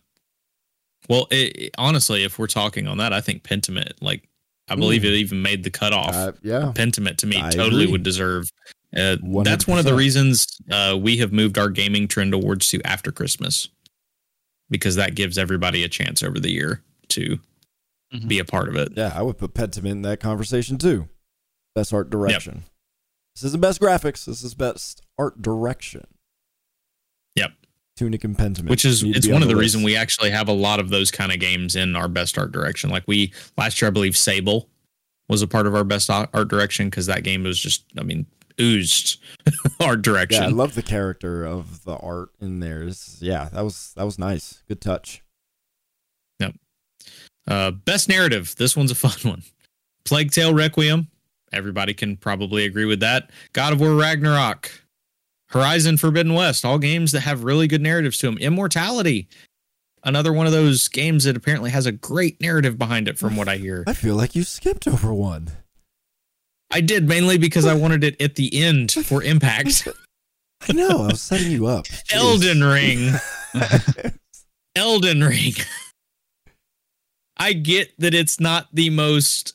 Well, it, it, honestly, if we're talking on that, I think Pentiment, like, I believe mm. it even made the cutoff. Uh, yeah. Pentiment, to me, I totally agree. would deserve. Uh, that's one of the reasons uh, we have moved our Gaming Trend Awards to after Christmas, because that gives everybody a chance over the year to mm-hmm. be a part of it. Yeah, I would put Pentiment in that conversation too. Best art direction. Yep. This isn't best graphics. This is best art direction. Yep. Tunic and Pentiment, which is it's one of the reasons we actually have a lot of those kind of games in our best art direction. Like we last year, I believe Sable was a part of our best art direction, because that game was just, I mean, oozed art direction. Yeah, I love the character of the art in there. It's, yeah, that was that was nice. Good touch. Yep. Uh, best narrative. This one's a fun one. Plague Tale Requiem. Everybody can probably agree with that. God of War Ragnarok. Horizon Forbidden West, all games that have really good narratives to them. Immortality. another one of those games that apparently has a great narrative behind it, from what I hear. I feel like you skipped over one. I did, mainly because I wanted it at the end for impact. I know, I was setting you up. Jeez. Elden Ring. Elden Ring. I get that it's not the most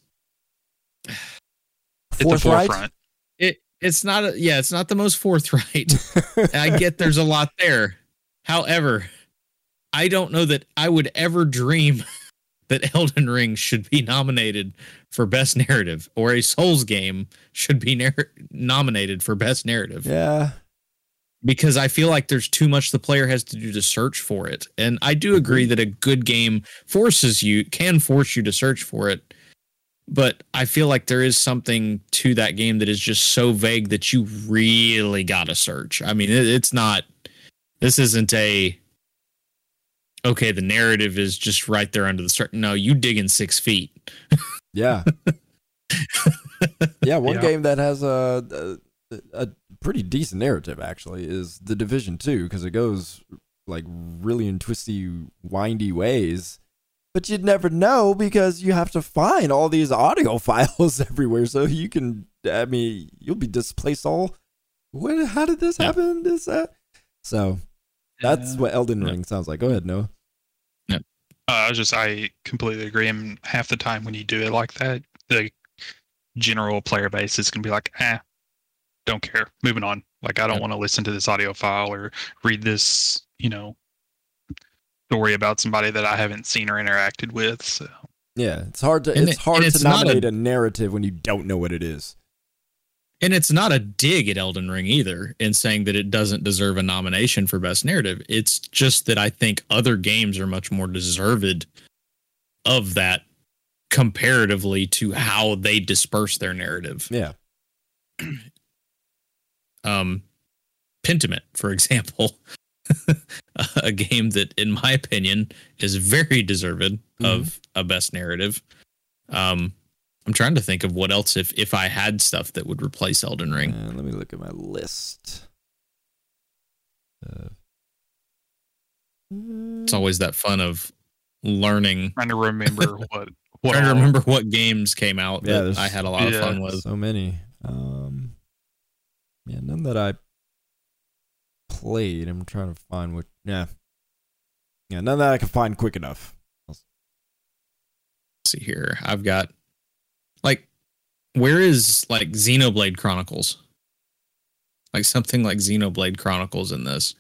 forthright. The forefront. It it's not a, yeah, it's not the most forthright. I get there's a lot there. However, I don't know that I would ever dream that Elden Ring should be nominated for Best Narrative, or a Souls game should be nar- nominated for Best Narrative. Yeah. Because I feel like there's too much the player has to do to search for it. And I do agree that a good game forces you, can force you to search for it. But I feel like there is something to that game that is just so vague that you really got to search. I mean, it, it's not, this isn't a, okay, the narrative is just right there under the start. No, you dig in six feet. Yeah. yeah. One yeah. game that has a, a, a pretty decent narrative actually is The Division two, because it goes like really in twisty, windy ways, but you'd never know because you have to find all these audio files everywhere. So you can, I mean, you'll be displaced all. What, how did this yeah. happen? This, that? So that's uh, what Elden Ring yeah. sounds like. Go ahead, Noah. Yeah. Uh, I was just, I completely agree. And half the time when you do it like that, the general player base is going to be like, eh, don't care. Moving on. Like, I don't yeah. want to listen to this audio file or read this, you know, story about somebody that I haven't seen or interacted with. So yeah, it's hard to, and it's it, hard to it's nominate a, a narrative when you don't know what it is. And it's not a dig at Elden Ring either in saying that it doesn't deserve a nomination for Best Narrative. It's just that I think other games are much more deserved of that comparatively to how they disperse their narrative. Yeah. um, Pentiment, for example, a game that, in my opinion, is very deserved mm-hmm. of a Best Narrative. Um, I'm trying to think of what else if, if I had stuff that would replace Elden Ring. Uh, let me look at my list. Uh, it's always that fun of learning. Trying to remember what, what trying to remember what games came out yeah, that I had a lot yeah, of fun with. So many. Um, yeah, none that I played. I'm trying to find what. Yeah, yeah, none that I can find quick enough. Let's see here. I've got. Like, where is, like, Xenoblade Chronicles? Like, something like Xenoblade Chronicles in this.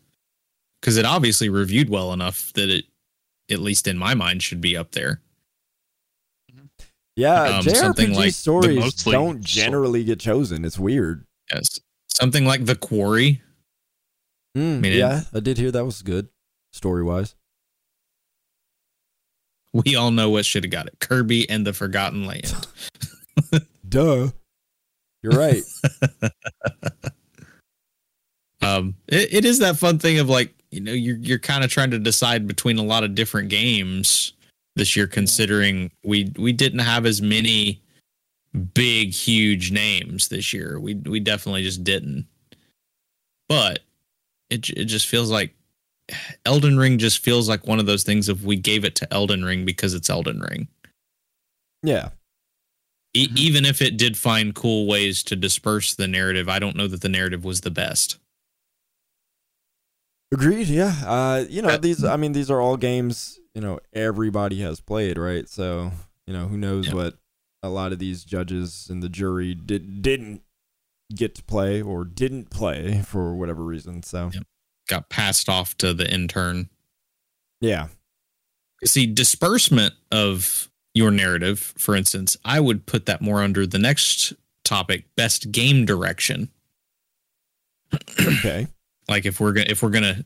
Because it obviously reviewed well enough that it, at least in my mind, should be up there. Yeah, um, J R P G like stories don't generally get chosen. It's weird. Yes. Something like The Quarry. Mm, I mean, yeah, it, I did hear that was good, story-wise. We all know what should have got it. Kirby and the Forgotten Land. Duh. You're right. um, it, it is that fun thing of like, you know, you're, you're kind of trying to decide between a lot of different games this year, considering we, we didn't have as many big, huge names this year. We, we definitely just didn't, but it it just feels like Elden Ring just feels like one of those things of we gave it to Elden Ring because it's Elden Ring. Yeah. E- mm-hmm. Even if it did find cool ways to disperse the narrative, I don't know that the narrative was the best. Agreed. Yeah. Uh, you know, uh, these, I mean, these are all games, you know, everybody has played, right? So, you know, who knows yeah. what a lot of these judges and the jury did, didn't get to play or didn't play for whatever reason. So yeah. got passed off to the intern. Yeah. See, disbursement of your narrative, for instance, I would put that more under the next topic, best game direction. Okay. Like if we're going to, if we're going to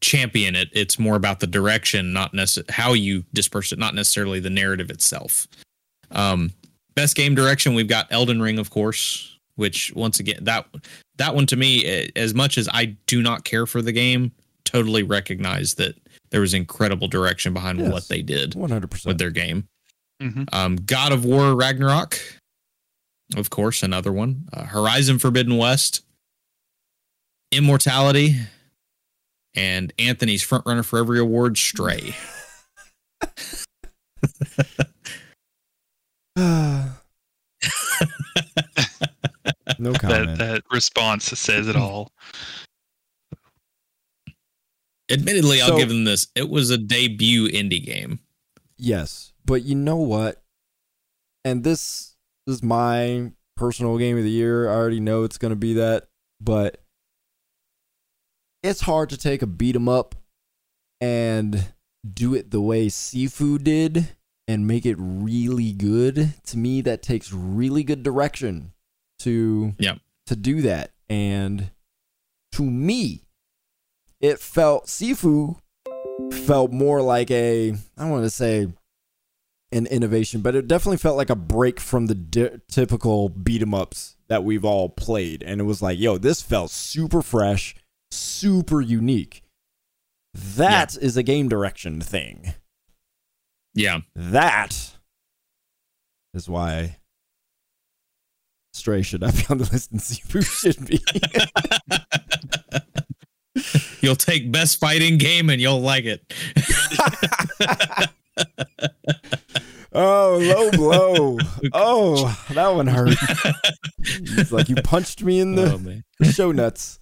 champion it, it's more about the direction, not necessarily how you disperse it, not necessarily the narrative itself. Um, best game direction. We've got Elden Ring, of course, which once again, that That one to me, as much as I do not care for the game, totally recognize that there was incredible direction behind yes, what they did one hundred percent with their game. Mm-hmm. Um, God of War Ragnarok, of course, another one. Uh, Horizon Forbidden West, Immortality, And Anthony's frontrunner for every award, Stray. No comment. That, that response says it all. Admittedly, I'll so, give them this. It was a debut indie game. Yes, but you know what? And this is my personal game of the year. I already know it's going to be that, but it's hard to take a beat 'em up and do it the way Sifu did and make it really good. To me, that takes really good direction to yep. to do that. And to me, it felt Sifu felt more like a, I don't want to say an innovation, but it definitely felt like a break from the di- typical beat 'em ups that we've all played. And it was like, yo, this felt super fresh, super unique. That yeah. is a game direction thing. Yeah. That is why Stray should not be on the list and Sifu should be. You'll take best fighting game and you'll like it. Oh, low blow. Oh, that one hurt. It's like you punched me in the oh, man. show nuts.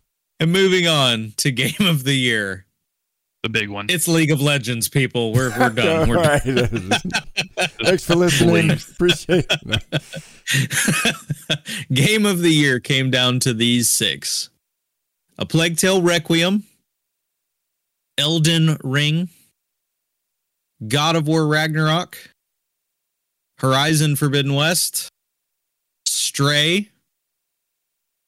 And moving on to game of the year. The big one. It's League of Legends, people. We're we're done. We're right. done. Thanks for listening. Appreciate it. Game of the year came down to these six. A Plague Tale Requiem, Elden Ring, God of War Ragnarok, Horizon Forbidden West, Stray,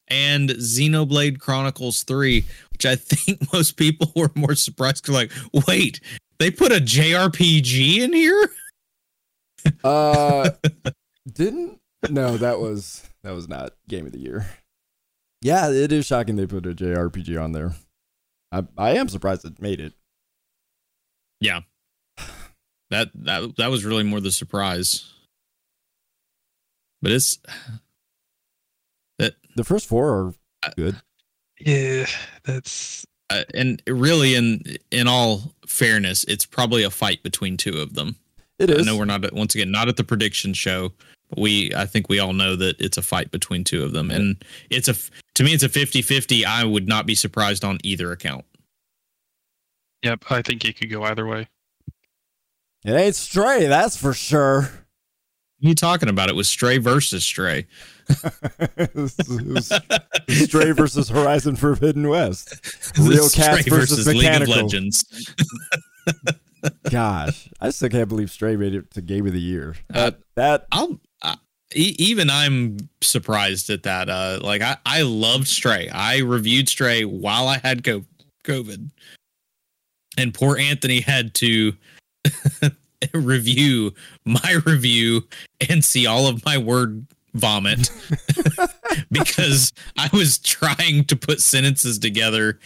and Xenoblade Chronicles three, which I think most people were more surprised because, like, wait, they put a J R P G in here? Uh, didn't? No, that was that was not Game of the Year. Yeah, it is shocking they put a J R P G on there. I I am surprised it made it. Yeah, that that that was really more the surprise. But it's. That, the first four are good. Yeah, that's uh, and really, in in all fairness, it's probably a fight between two of them. It is. I know we're not at, once again not at the prediction show, but we I think we all know that it's a fight between two of them, and it's a to me it's a fifty-fifty. I would not be surprised on either account. Yep, I think it could go either way. It ain't Stray, that's for sure. You talking about it was Stray versus Stray. It was, it was Stray versus Horizon Forbidden West. Real cats versus, versus mechanical. League of Legends. Gosh, I still can't believe Stray made it to Game of the Year. Uh, that I'll, I, even I'm surprised at that. Uh, like I, I loved Stray. I reviewed Stray while I had COVID, and poor Anthony had to. Review my review and see all of my word vomit because I was trying to put sentences together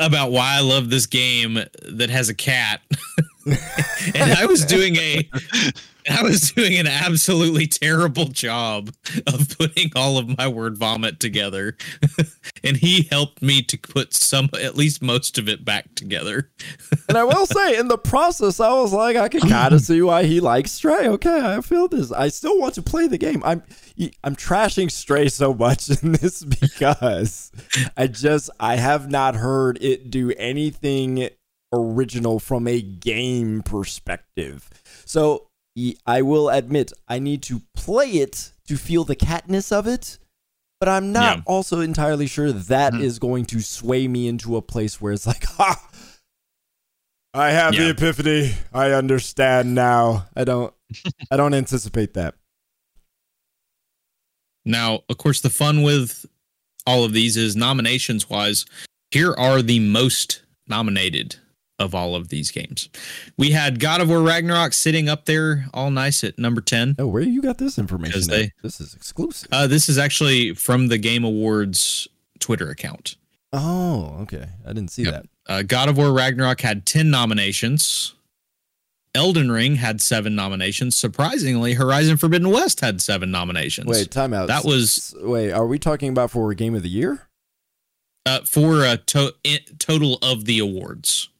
about why I love this game that has a cat. And I was doing a I was doing an absolutely terrible job of putting all of my word vomit together. And he helped me to put some, at least most of it back together. And I will say, in the process, I was like, I can kind of see why he likes Stray. Okay, I feel this. I still want to play the game. I'm I'm trashing Stray so much in this because I just, I have not heard it do anything original from a game perspective. So, I will admit I need to play it to feel the catness of it, but I'm not yeah. also entirely sure that mm-hmm. is going to sway me into a place where it's like, ha, I have yeah. the epiphany. I understand now. I don't, I don't anticipate that. Now, of course, the fun with all of these is nominations wise. Here are the most nominated of all of these games. We had God of War Ragnarok sitting up there all nice at number ten. Oh, where you got this information? They, this is exclusive. Uh, this is actually from the Game Awards Twitter account. Oh, okay. I didn't see yep. that. Uh, God of War Ragnarok had ten nominations. Elden Ring had seven nominations. Surprisingly, Horizon Forbidden West had seven nominations. Wait, timeout. That was wait. Are we talking about for Game of the Year? Uh, for a to- total of the awards,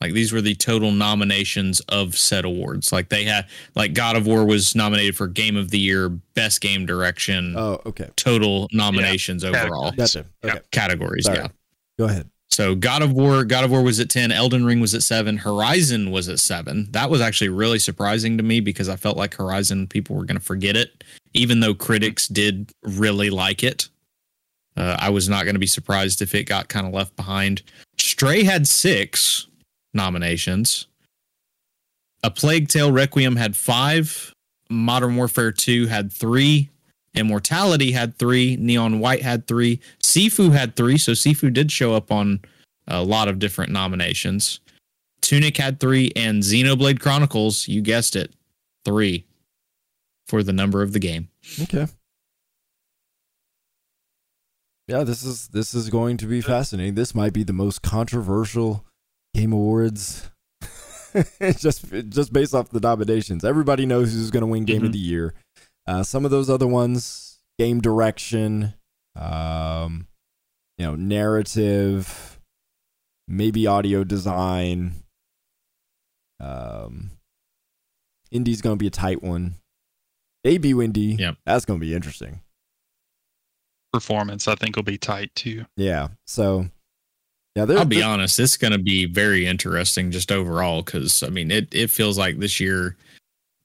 like these were the total nominations of said awards. Like they had, like God of War was nominated for Game of the Year, Best Game Direction. Oh, okay. Total nominations yeah. overall. That's it. Okay. Categories. Sorry. Yeah. Go ahead. So God of War, God of War was at ten. Elden Ring was at seven. Horizon was at seven. That was actually really surprising to me because I felt like Horizon people were going to forget it, even though critics did really like it. Uh, I was not going to be surprised if it got kind of left behind. Stray had six nominations. A Plague Tale Requiem had five. Modern Warfare Two had three. Immortality had three, Neon White had three, Sifu had three, so Sifu did show up on a lot of different nominations. Tunic had three, and Xenoblade Chronicles, you guessed it, three for the number of the game. Okay. Yeah, this is this is going to be fascinating. This might be the most controversial Game Awards just just based off the nominations. Everybody knows who's going to win Game mm-hmm. of the Year. Uh, some of those other ones, game direction, um, you know, narrative, maybe audio design. Um, Indie's going to be a tight one. A B Windy, yep. That's going to be interesting. Performance, I think, will be tight, too. Yeah, so... Yeah, I'll be honest, it's going to be very interesting just overall, because, I mean, it, it feels like this year...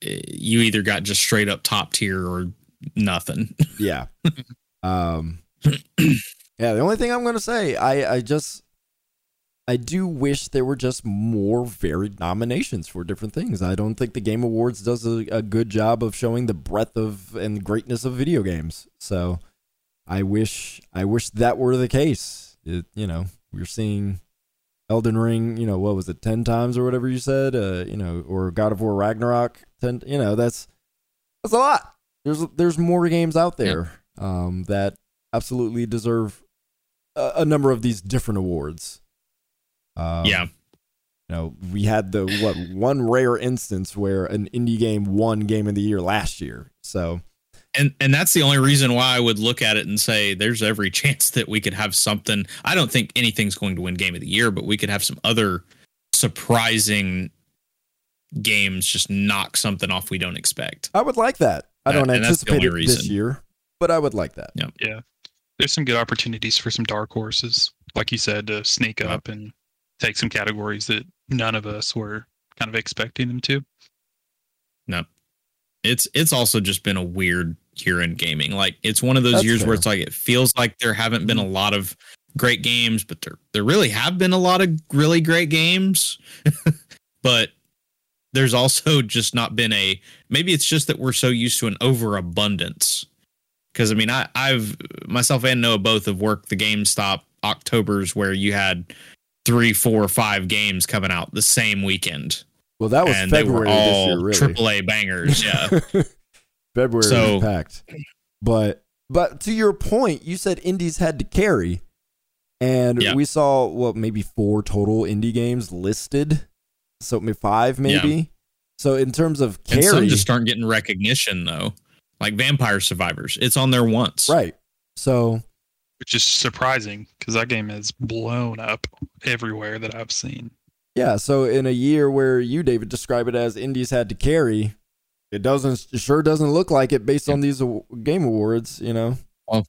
you either got just straight up top tier or nothing. Yeah. Um, yeah. The only thing I'm going to say, I, I just, I do wish there were just more varied nominations for different things. I don't think the Game Awards does a, a good job of showing the breadth of and greatness of video games. So I wish, I wish that were the case. It, you know, we're seeing Elden Ring, you know, what was it, ten times or whatever you said, uh, you know, or God of War Ragnarok, ten, you know, that's that's a lot. There's there's more games out there yeah. um, that absolutely deserve a, a number of these different awards. Um, yeah, you know, we had the what one rare instance where an indie game won Game of the Year last year, so. And and that's the only reason why I would look at it and say there's every chance that we could have something. I don't think anything's going to win Game of the Year, but we could have some other surprising games just knock something off we don't expect. I would like that. I don't and anticipate it reason. This year, but I would like that. Yeah. yeah. There's some good opportunities for some dark horses, like you said, to sneak yeah. up and take some categories that none of us were kind of expecting them to. No. It's it's also just been a weird year in gaming. Like it's one of those That's years fair. Where it's like it feels like there haven't been a lot of great games, but there there really have been a lot of really great games. But there's also just not been a maybe it's just that we're so used to an overabundance. Because I mean, I I've myself and Noah both have worked the GameStop Octobers where you had three, four, five games coming out the same weekend. Well, that was and February they were all this year, really. triple A bangers, yeah. February so, was packed. But but to your point, you said indies had to carry. And yeah. we saw, well, maybe four total indie games listed. So maybe five, maybe. Yeah. So in terms of carry... And some just aren't getting recognition, though. Like Vampire Survivors. It's on there once. Right. So... Which is surprising, because that game has blown up everywhere that I've seen. Yeah, so in a year where you, David, describe it as indies had to carry, it doesn't it sure doesn't look like it based on these game awards, you know. Well,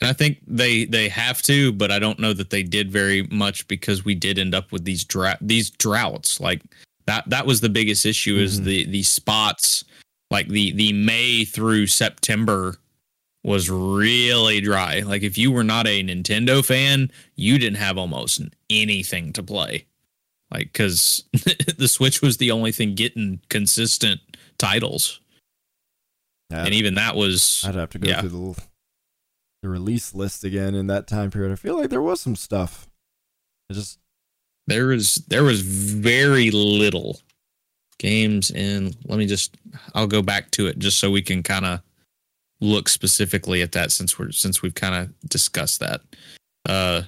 and I think they they have to, but I don't know that they did very much because we did end up with these drought these droughts. Like that that was the biggest issue is mm-hmm. the the spots like the the May through September was really dry. Like if you were not a Nintendo fan, you didn't have almost anything to play. Like, because the Switch was the only thing getting consistent titles. I'd, and even that was... I'd have to go yeah. through the, little, the release list again in that time period. I feel like there was some stuff. I just There was, there was very little games in... Let me just... I'll go back to it just so we can kind of look specifically at that since, we're, since we've kind of discussed that. Uh...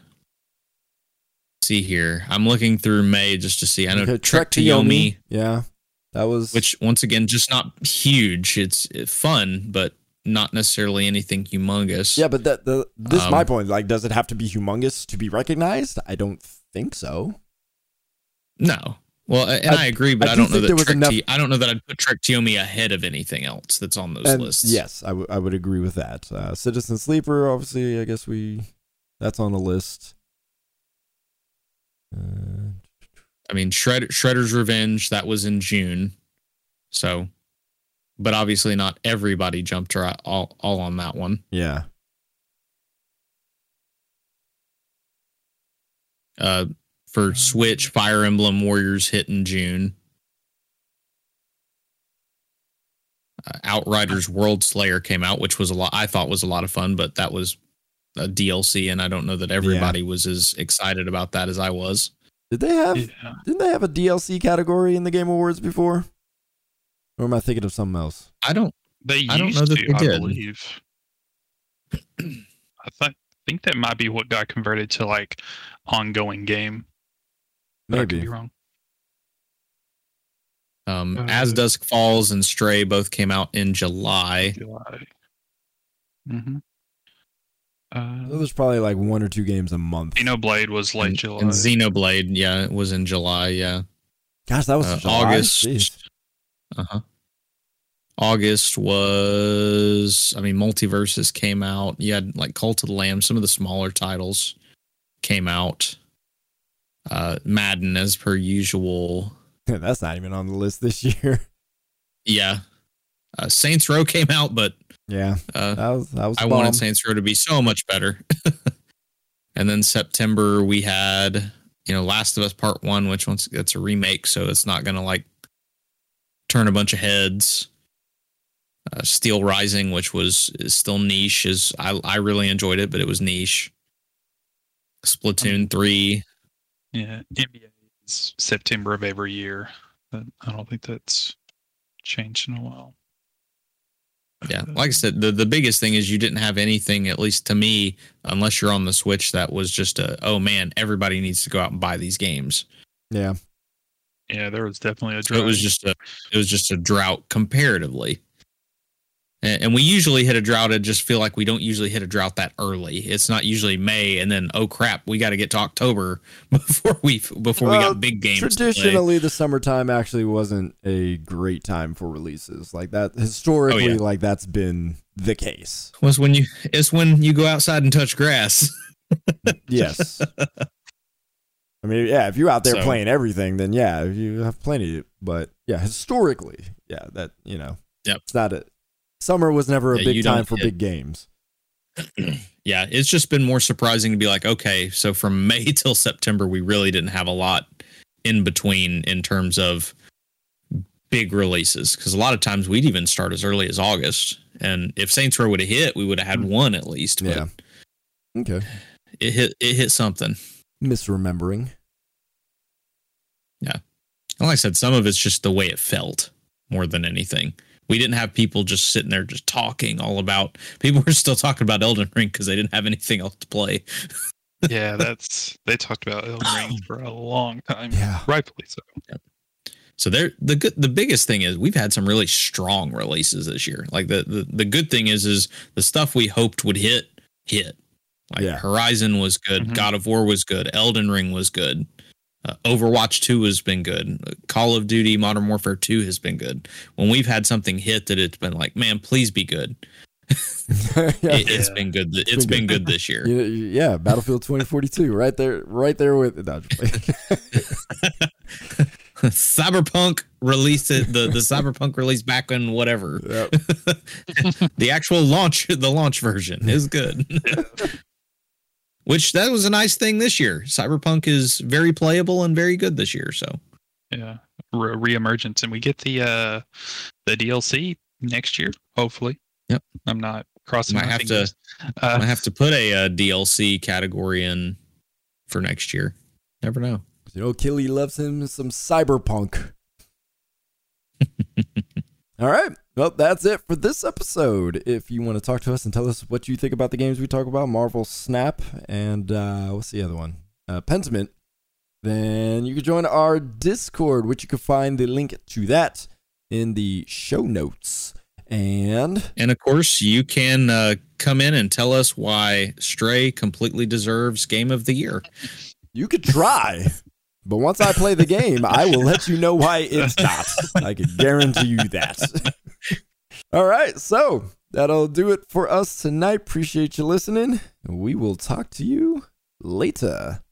see here I'm looking through May just to see I know okay, Trek to Yomi yeah That was, which once again, just not huge. It's fun, but not necessarily anything humongous. Yeah, but that the this um, is my point. Like, does it have to be humongous to be recognized? I don't think so. No. Well, and I, I agree, but I, I don't know that Trick enough... T- I don't know that I'd put Trick Tiomi ahead of anything else that's on those and lists. Yes, I, w- I would agree with that. Uh, Citizen Sleeper, obviously, I guess we that's on the list. Uh, I mean, Shred- Shredder's Revenge, that was in June, so, but obviously not everybody jumped right all all on that one. Yeah. Uh. For Switch, Fire Emblem Warriors hit in June. Uh, Outriders World Slayer came out, which was a lot. I thought was a lot of fun, but that was a D L C, and I don't know that everybody yeah. was as excited about that as I was. Did they have? Yeah. Didn't they have a D L C category in the Game Awards before? Or am I thinking of something else? I don't. They used I don't know that to, they did. I believe. I think think that might be what got converted to like ongoing game. Maybe. I could be wrong. Um, uh, As Dusk Falls and Stray both came out in July. July. Mm-hmm. Uh, so there's probably like one or two games a month. Xenoblade was late and, July. And Xenoblade, yeah, it was in July, yeah. Gosh, that was uh, July. August. Uh-huh. August was, I mean, Multiverses came out. You had like Cult of the Lamb. Some of the smaller titles came out. Uh, Madden, as per usual. That's not even on the list this year. Yeah, uh, Saints Row came out, but yeah, uh, that was, that was I bomb. wanted Saints Row to be so much better. And then September we had, you know, Last of Us Part One, which once it's a remake, so it's not gonna like turn a bunch of heads. Uh, Steel Rising, which was is still niche, is I I really enjoyed it, but it was niche. Splatoon three. Yeah, N B A is September of every year. I don't think that's changed in a while. Yeah, like I said, the, the biggest thing is you didn't have anything, at least to me, unless you're on the Switch, that was just a, oh man, everybody needs to go out and buy these games. Yeah. Yeah, there was definitely a drought. So it was just a, it was just a drought comparatively. And we usually hit a drought. I just feel like we don't usually hit a drought that early. It's not usually May, and then oh crap, we got to get to October before we before well, we got big games. Traditionally, the summertime actually wasn't a great time for releases like that. Historically, oh, yeah. like that's been the case. Was when you it's when you go outside and touch grass. Yes. I mean, yeah, if you're out there so. playing everything, then yeah, you have plenty. But yeah, historically, yeah, that you know, yep. it's not a. Summer was never a yeah, big time for it, big games. Yeah, it's just been more surprising to be like, okay, so from May till September, we really didn't have a lot in between in terms of big releases. Because a lot of times we'd even start as early as August. And if Saints Row would have hit, we would have had one at least. Yeah. Okay. It hit, it hit something. Misremembering. Yeah. Like I said, some of it's just the way it felt more than anything. We didn't have people just sitting there just talking all about. People were still talking about Elden Ring because they didn't have anything else to play. Yeah, that's they talked about Elden Ring for a long time. Yeah, rightfully so. Yep. So there, the good, the biggest thing is we've had some really strong releases this year. Like the the, the good thing is is the stuff we hoped would hit hit. Like yeah. Horizon was good, mm-hmm. God of War was good, Elden Ring was good. Uh, Overwatch two has been good. Call of Duty Modern Warfare Two has been good. When we've had something hit that it's been like, man, please be good. yeah, it, it's yeah. been good. It's, it's been, been good. good this year. Yeah, yeah. Battlefield twenty forty-two, right there, right there with. No, Cyberpunk released it. The, the Cyberpunk release back in whatever. Yep. The actual launch, the launch version is good. Yeah. Which that was a nice thing this year. Cyberpunk is very playable and very good this year. So, yeah, Re- reemergence, and we get the uh, the D L C next year, hopefully. Yep, I'm not crossing. I have fingers. to. Uh, I have to put a, a D L C category in for next year. Never know. You know, Killy loves him some Cyberpunk. All right. Well, that's it for this episode. If you want to talk to us and tell us what you think about the games we talk about, Marvel Snap and uh, what's the other one? Uh, Pentiment. then you can join our Discord, which you can find the link to that in the show notes. And and of course, you can uh, come in and tell us why Stray completely deserves Game of the Year. You could try, but once I play the game, I will let you know why it's not. I can guarantee you that. All right, so that'll do it for us tonight. Appreciate you listening. We will talk to you later.